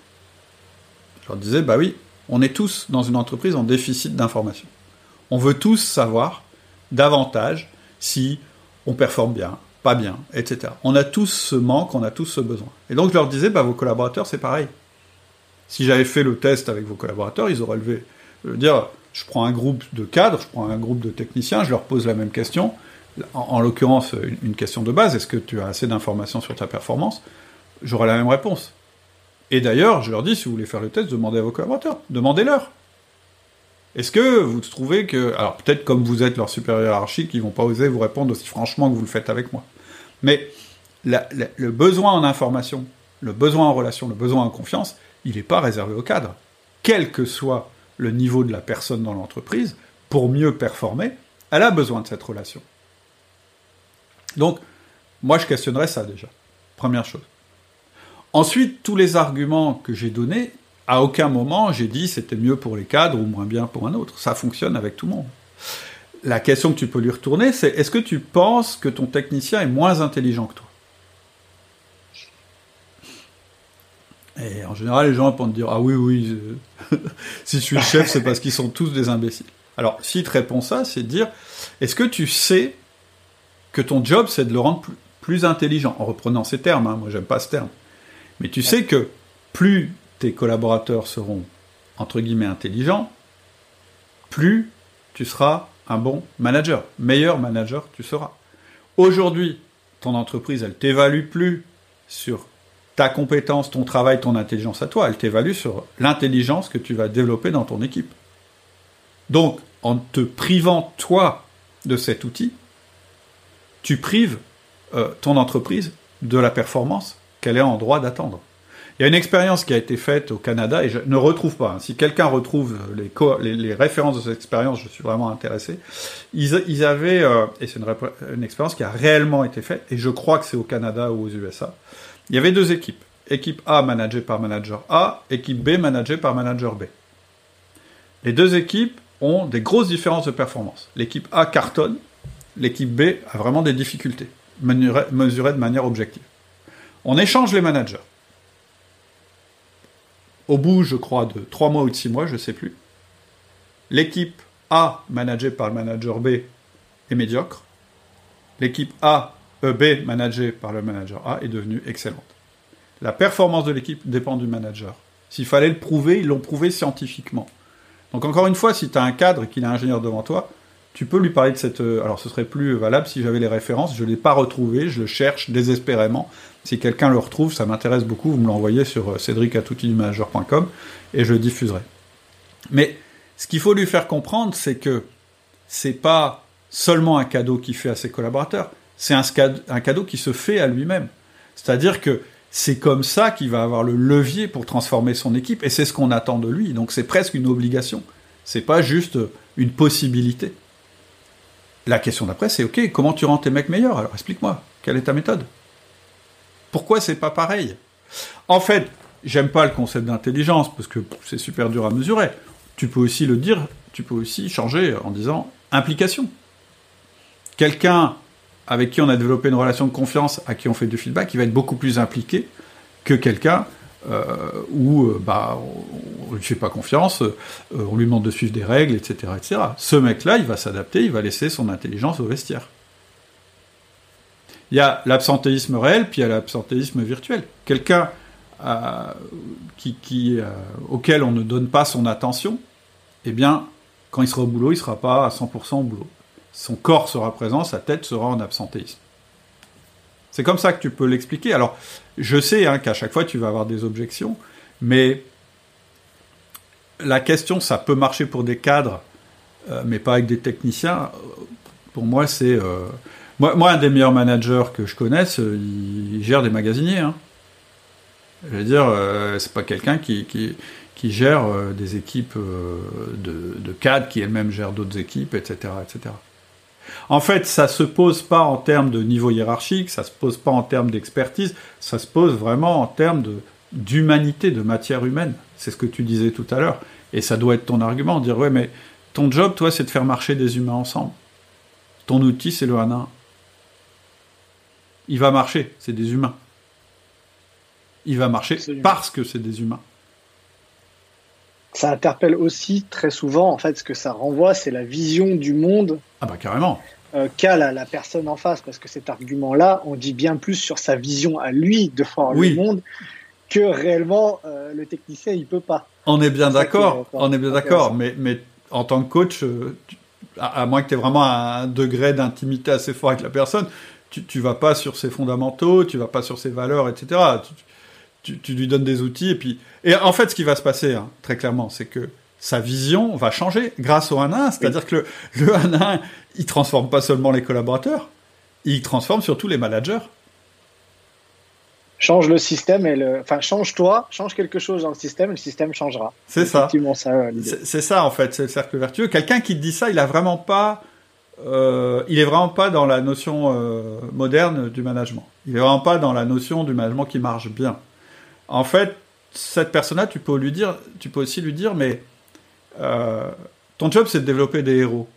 Je leur disais, bah oui, on est tous dans une entreprise en déficit d'information. On veut tous savoir davantage si on performe bien, pas bien, et cetera. On a tous ce manque, on a tous ce besoin. Et donc je leur disais, bah vos collaborateurs, c'est pareil. Si j'avais fait le test avec vos collaborateurs, ils auraient levé. Je veux dire, je prends un groupe de cadres, je prends un groupe de techniciens, je leur pose la même question, en, en l'occurrence une, une question de base, est-ce que tu as assez d'informations sur ta performance ? J'aurais la même réponse. Et d'ailleurs, je leur dis, si vous voulez faire le test, demandez à vos collaborateurs, demandez-leur. Est-ce que vous trouvez que... Alors peut-être comme vous êtes leur supérieur hiérarchique, ils ne vont pas oser vous répondre aussi franchement que vous le faites avec moi. Mais la, la, le besoin en information, le besoin en relation, le besoin en confiance, il n'est pas réservé au cadre. Quel que soit le niveau de la personne dans l'entreprise, pour mieux performer, elle a besoin de cette relation. Donc, moi je questionnerais ça déjà. Première chose. Ensuite, tous les arguments que j'ai donnés, à aucun moment, j'ai dit c'était mieux pour les cadres ou moins bien pour un autre. Ça fonctionne avec tout le monde. La question que tu peux lui retourner, c'est est-ce que tu penses que ton technicien est moins intelligent que toi ? Et en général, les gens vont te dire « Ah oui, oui, je... si je suis le chef, c'est parce qu'ils sont tous des imbéciles. » Alors, si tu réponds ça, c'est de dire « Est-ce que tu sais que ton job, c'est de le rendre plus intelligent ?» En reprenant ces termes, hein, moi, j'aime pas ce terme. Mais tu sais que plus tes collaborateurs seront, entre guillemets, intelligents, plus tu seras un bon manager. Meilleur manager, tu seras. Aujourd'hui, ton entreprise, elle t'évalue plus sur ta compétence, ton travail, ton intelligence à toi. Elle t'évalue sur l'intelligence que tu vas développer dans ton équipe. Donc, en te privant, toi, de cet outil, tu prives euh, ton entreprise de la performance qu'elle est en droit d'attendre. Il y a une expérience qui a été faite au Canada, et je ne retrouve pas, hein, si quelqu'un retrouve les, co- les, les références de cette expérience, je suis vraiment intéressé. Ils, ils avaient, euh, et c'est une, rép- une expérience qui a réellement été faite, et je crois que c'est au Canada ou aux U S A, il y avait deux équipes. Équipe A managée par manager A, équipe B managée par manager B. Les deux équipes ont des grosses différences de performance. L'équipe A cartonne, l'équipe B a vraiment des difficultés, mesurées de manière objective. On échange les managers. Au bout, je crois, de trois mois ou de six mois, je ne sais plus, l'équipe A managée par le manager B est médiocre. L'équipe A B, managée par le manager A, est devenue excellente. La performance de l'équipe dépend du manager. S'il fallait le prouver, ils l'ont prouvé scientifiquement. Donc encore une fois, si tu as un cadre et qu'il a un ingénieur devant toi, tu peux lui parler de cette... Alors ce serait plus valable si j'avais les références, je ne l'ai pas retrouvé, je le cherche désespérément. Si quelqu'un le retrouve, ça m'intéresse beaucoup, vous me l'envoyez sur cédric at outil du manager point com et je le diffuserai. Mais ce qu'il faut lui faire comprendre, c'est que c'est pas seulement un cadeau qu'il fait à ses collaborateurs, c'est un cadeau, un cadeau qui se fait à lui-même. C'est-à-dire que c'est comme ça qu'il va avoir le levier pour transformer son équipe, et c'est ce qu'on attend de lui. Donc c'est presque une obligation. C'est pas juste une possibilité. La question d'après, c'est « Ok, comment tu rends tes mecs meilleurs ? Alors explique-moi, quelle est ta méthode ? Pourquoi c'est pas pareil ?» En fait, j'aime pas le concept d'intelligence, parce que c'est super dur à mesurer. Tu peux aussi le dire, tu peux aussi changer en disant « implication ». Quelqu'un avec qui on a développé une relation de confiance, à qui on fait du feedback, il va être beaucoup plus impliqué que quelqu'un euh, où euh, bah, on ne lui fait pas confiance, euh, on lui demande de suivre des règles, et cetera, et cetera. Ce mec-là, il va s'adapter, il va laisser son intelligence au vestiaire. Il y a l'absentéisme réel, puis il y a l'absentéisme virtuel. Quelqu'un euh, qui, qui, euh, auquel on ne donne pas son attention, eh bien, quand il sera au boulot, il ne sera pas à cent pour cent au boulot. Son corps sera présent, sa tête sera en absentéisme. C'est comme ça que tu peux l'expliquer. Alors, je sais hein, qu'à chaque fois, tu vas avoir des objections, mais la question, ça peut marcher pour des cadres, euh, mais pas avec des techniciens. Pour moi, c'est... Euh... Moi, moi, un des meilleurs managers que je connaisse, il, il gère des magasiniers. Hein. Je veux dire, euh, c'est pas quelqu'un qui... qui... qui gère euh, des équipes euh, de, de cadres, qui elles-mêmes gèrent d'autres équipes, et cetera, et cetera. En fait, ça ne se pose pas en termes de niveau hiérarchique, ça ne se pose pas en termes d'expertise, ça se pose vraiment en termes de, d'humanité, de matière humaine. C'est ce que tu disais tout à l'heure. Et ça doit être ton argument, dire « Ouais, mais ton job, toi, c'est de faire marcher des humains ensemble. Ton outil, c'est le un à un. Il va marcher, c'est des humains. Il va marcher Absolument. Parce que c'est des humains. » Ça interpelle aussi très souvent, en fait, ce que ça renvoie, c'est la vision du monde ah bah, carrément. Euh, qu'a la, la personne en face. Parce que cet argument-là, on dit bien plus sur sa vision à lui de voir oui. le monde que réellement euh, le technicien, il peut pas. On est bien d'accord, est, on est bien d'accord. Mais, mais en tant que coach, tu, à, à moins que tu aies vraiment un degré d'intimité assez fort avec la personne, tu, tu vas pas sur ses fondamentaux, tu vas pas sur ses valeurs, et cetera. Tu, tu, tu lui donnes des outils, et puis... Et en fait, ce qui va se passer, hein, très clairement, c'est que sa vision va changer grâce au un à un. C'est-à-dire oui. que le, le un à un, il transforme pas seulement les collaborateurs, il transforme surtout les managers. Change le système et le... Enfin, change-toi, change quelque chose dans le système, et le système changera. C'est ça. ça euh, c'est, c'est ça, en fait, c'est le cercle vertueux. Quelqu'un qui te dit ça, il a vraiment pas... Euh, il est vraiment pas dans la notion euh, moderne du management. Il est vraiment pas dans la notion du management qui marche bien. En fait, cette personne-là, tu peux lui dire, tu peux aussi lui dire, mais euh, ton job, c'est de développer des héros.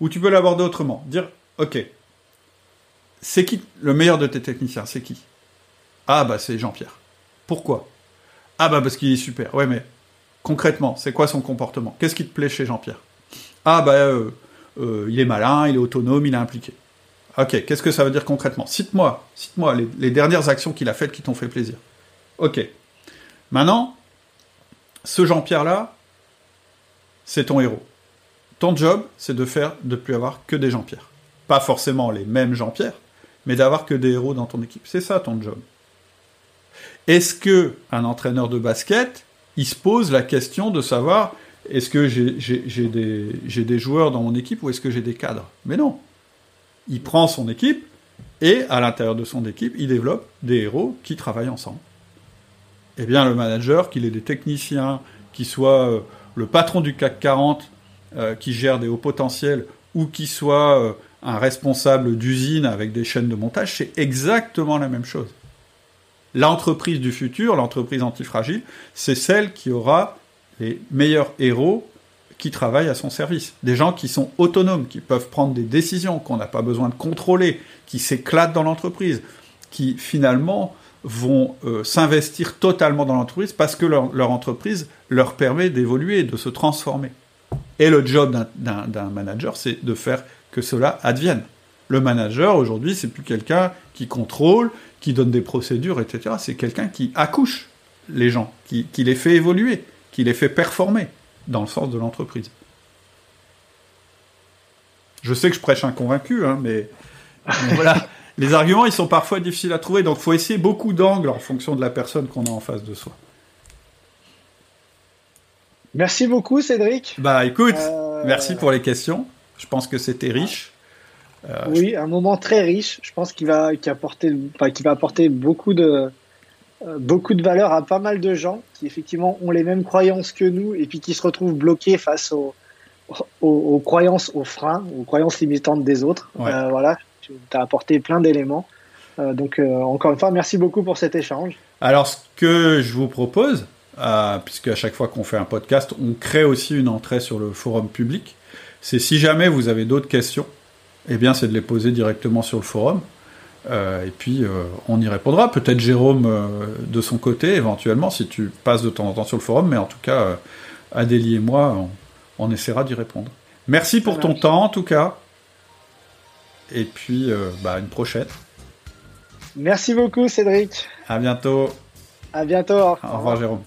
Ou tu peux l'aborder autrement. Dire, ok, c'est qui le meilleur de tes techniciens? C'est qui? Ah bah c'est Jean-Pierre. Pourquoi? Ah bah parce qu'il est super. Ouais, mais concrètement, c'est quoi son comportement? Qu'est-ce qui te plaît chez Jean-Pierre? Ah bah euh, euh, il est malin, il est autonome, il est impliqué. Ok, qu'est-ce que ça veut dire concrètement? Cite-moi, cite-moi les, les dernières actions qu'il a faites qui t'ont fait plaisir. Ok. Maintenant, ce Jean-Pierre-là, c'est ton héros. Ton job, c'est de faire de plus avoir que des Jean-Pierre. Pas forcément les mêmes Jean-Pierre, mais d'avoir que des héros dans ton équipe. C'est ça ton job. Est-ce que un entraîneur de basket, il se pose la question de savoir... Est-ce que j'ai, j'ai, j'ai, des, j'ai des joueurs dans mon équipe ou est-ce que j'ai des cadres? Mais non. Il prend son équipe et à l'intérieur de son équipe, il développe des héros qui travaillent ensemble. Eh bien, le manager, qu'il ait des techniciens, qu'il soit euh, le patron du C A C quarante euh, qui gère des hauts potentiels ou qu'il soit euh, un responsable d'usine avec des chaînes de montage, c'est exactement la même chose. L'entreprise du futur, l'entreprise antifragile, c'est celle qui aura... les meilleurs héros qui travaillent à son service. Des gens qui sont autonomes, qui peuvent prendre des décisions, qu'on n'a pas besoin de contrôler, qui s'éclatent dans l'entreprise, qui finalement vont euh, s'investir totalement dans l'entreprise parce que leur, leur entreprise leur permet d'évoluer, de se transformer. Et le job d'un, d'un, d'un manager, c'est de faire que cela advienne. Le manager, aujourd'hui, c'est plus quelqu'un qui contrôle, qui donne des procédures, et cetera. C'est quelqu'un qui accouche les gens, qui, qui les fait évoluer, qui les fait performer dans le sens de l'entreprise. Je sais que je prêche un convaincu, hein, mais, mais voilà, les arguments, ils sont parfois difficiles à trouver, donc il faut essayer beaucoup d'angles en fonction de la personne qu'on a en face de soi. Merci beaucoup, Cédric. Bah écoute, euh... merci pour les questions. Je pense que c'était riche. Euh, oui, je... un moment très riche. Je pense qu'il va, qu'il apporter, enfin, qu'il va apporter beaucoup de... beaucoup de valeur à pas mal de gens qui effectivement ont les mêmes croyances que nous et puis qui se retrouvent bloqués face aux, aux, aux croyances, aux freins, aux croyances limitantes des autres. Ouais. Euh, voilà, tu as apporté plein d'éléments. Euh, donc euh, encore une fois, merci beaucoup pour cet échange. Alors ce que je vous propose, euh, puisque à chaque fois qu'on fait un podcast, on crée aussi une entrée sur le forum public, c'est si jamais vous avez d'autres questions, eh bien c'est de les poser directement sur le forum. Euh, et puis euh, on y répondra, peut-être Jérôme euh, de son côté éventuellement si tu passes de temps en temps sur le forum, mais en tout cas euh, Adélie et moi on, on essaiera d'y répondre. Merci pour ton temps en tout cas, et puis euh, bah, une prochaine. Merci beaucoup Cédric. À bientôt. À bientôt. Au revoir, au revoir Jérôme.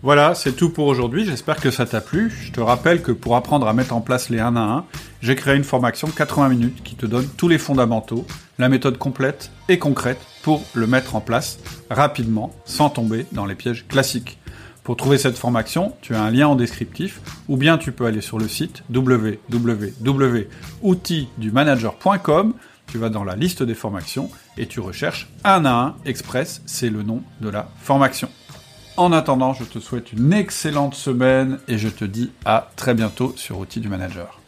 Voilà, c'est tout pour aujourd'hui, j'espère que ça t'a plu. Je te rappelle que pour apprendre à mettre en place les un à un, j'ai créé une formation quatre-vingts minutes qui te donne tous les fondamentaux, la méthode complète et concrète pour le mettre en place rapidement, sans tomber dans les pièges classiques. Pour trouver cette formation, tu as un lien en descriptif, ou bien tu peux aller sur le site w w w point outils du manager point com, tu vas dans la liste des formations et tu recherches un à un express, c'est le nom de la formation. En attendant, je te souhaite une excellente semaine et je te dis à très bientôt sur Outils du Manager.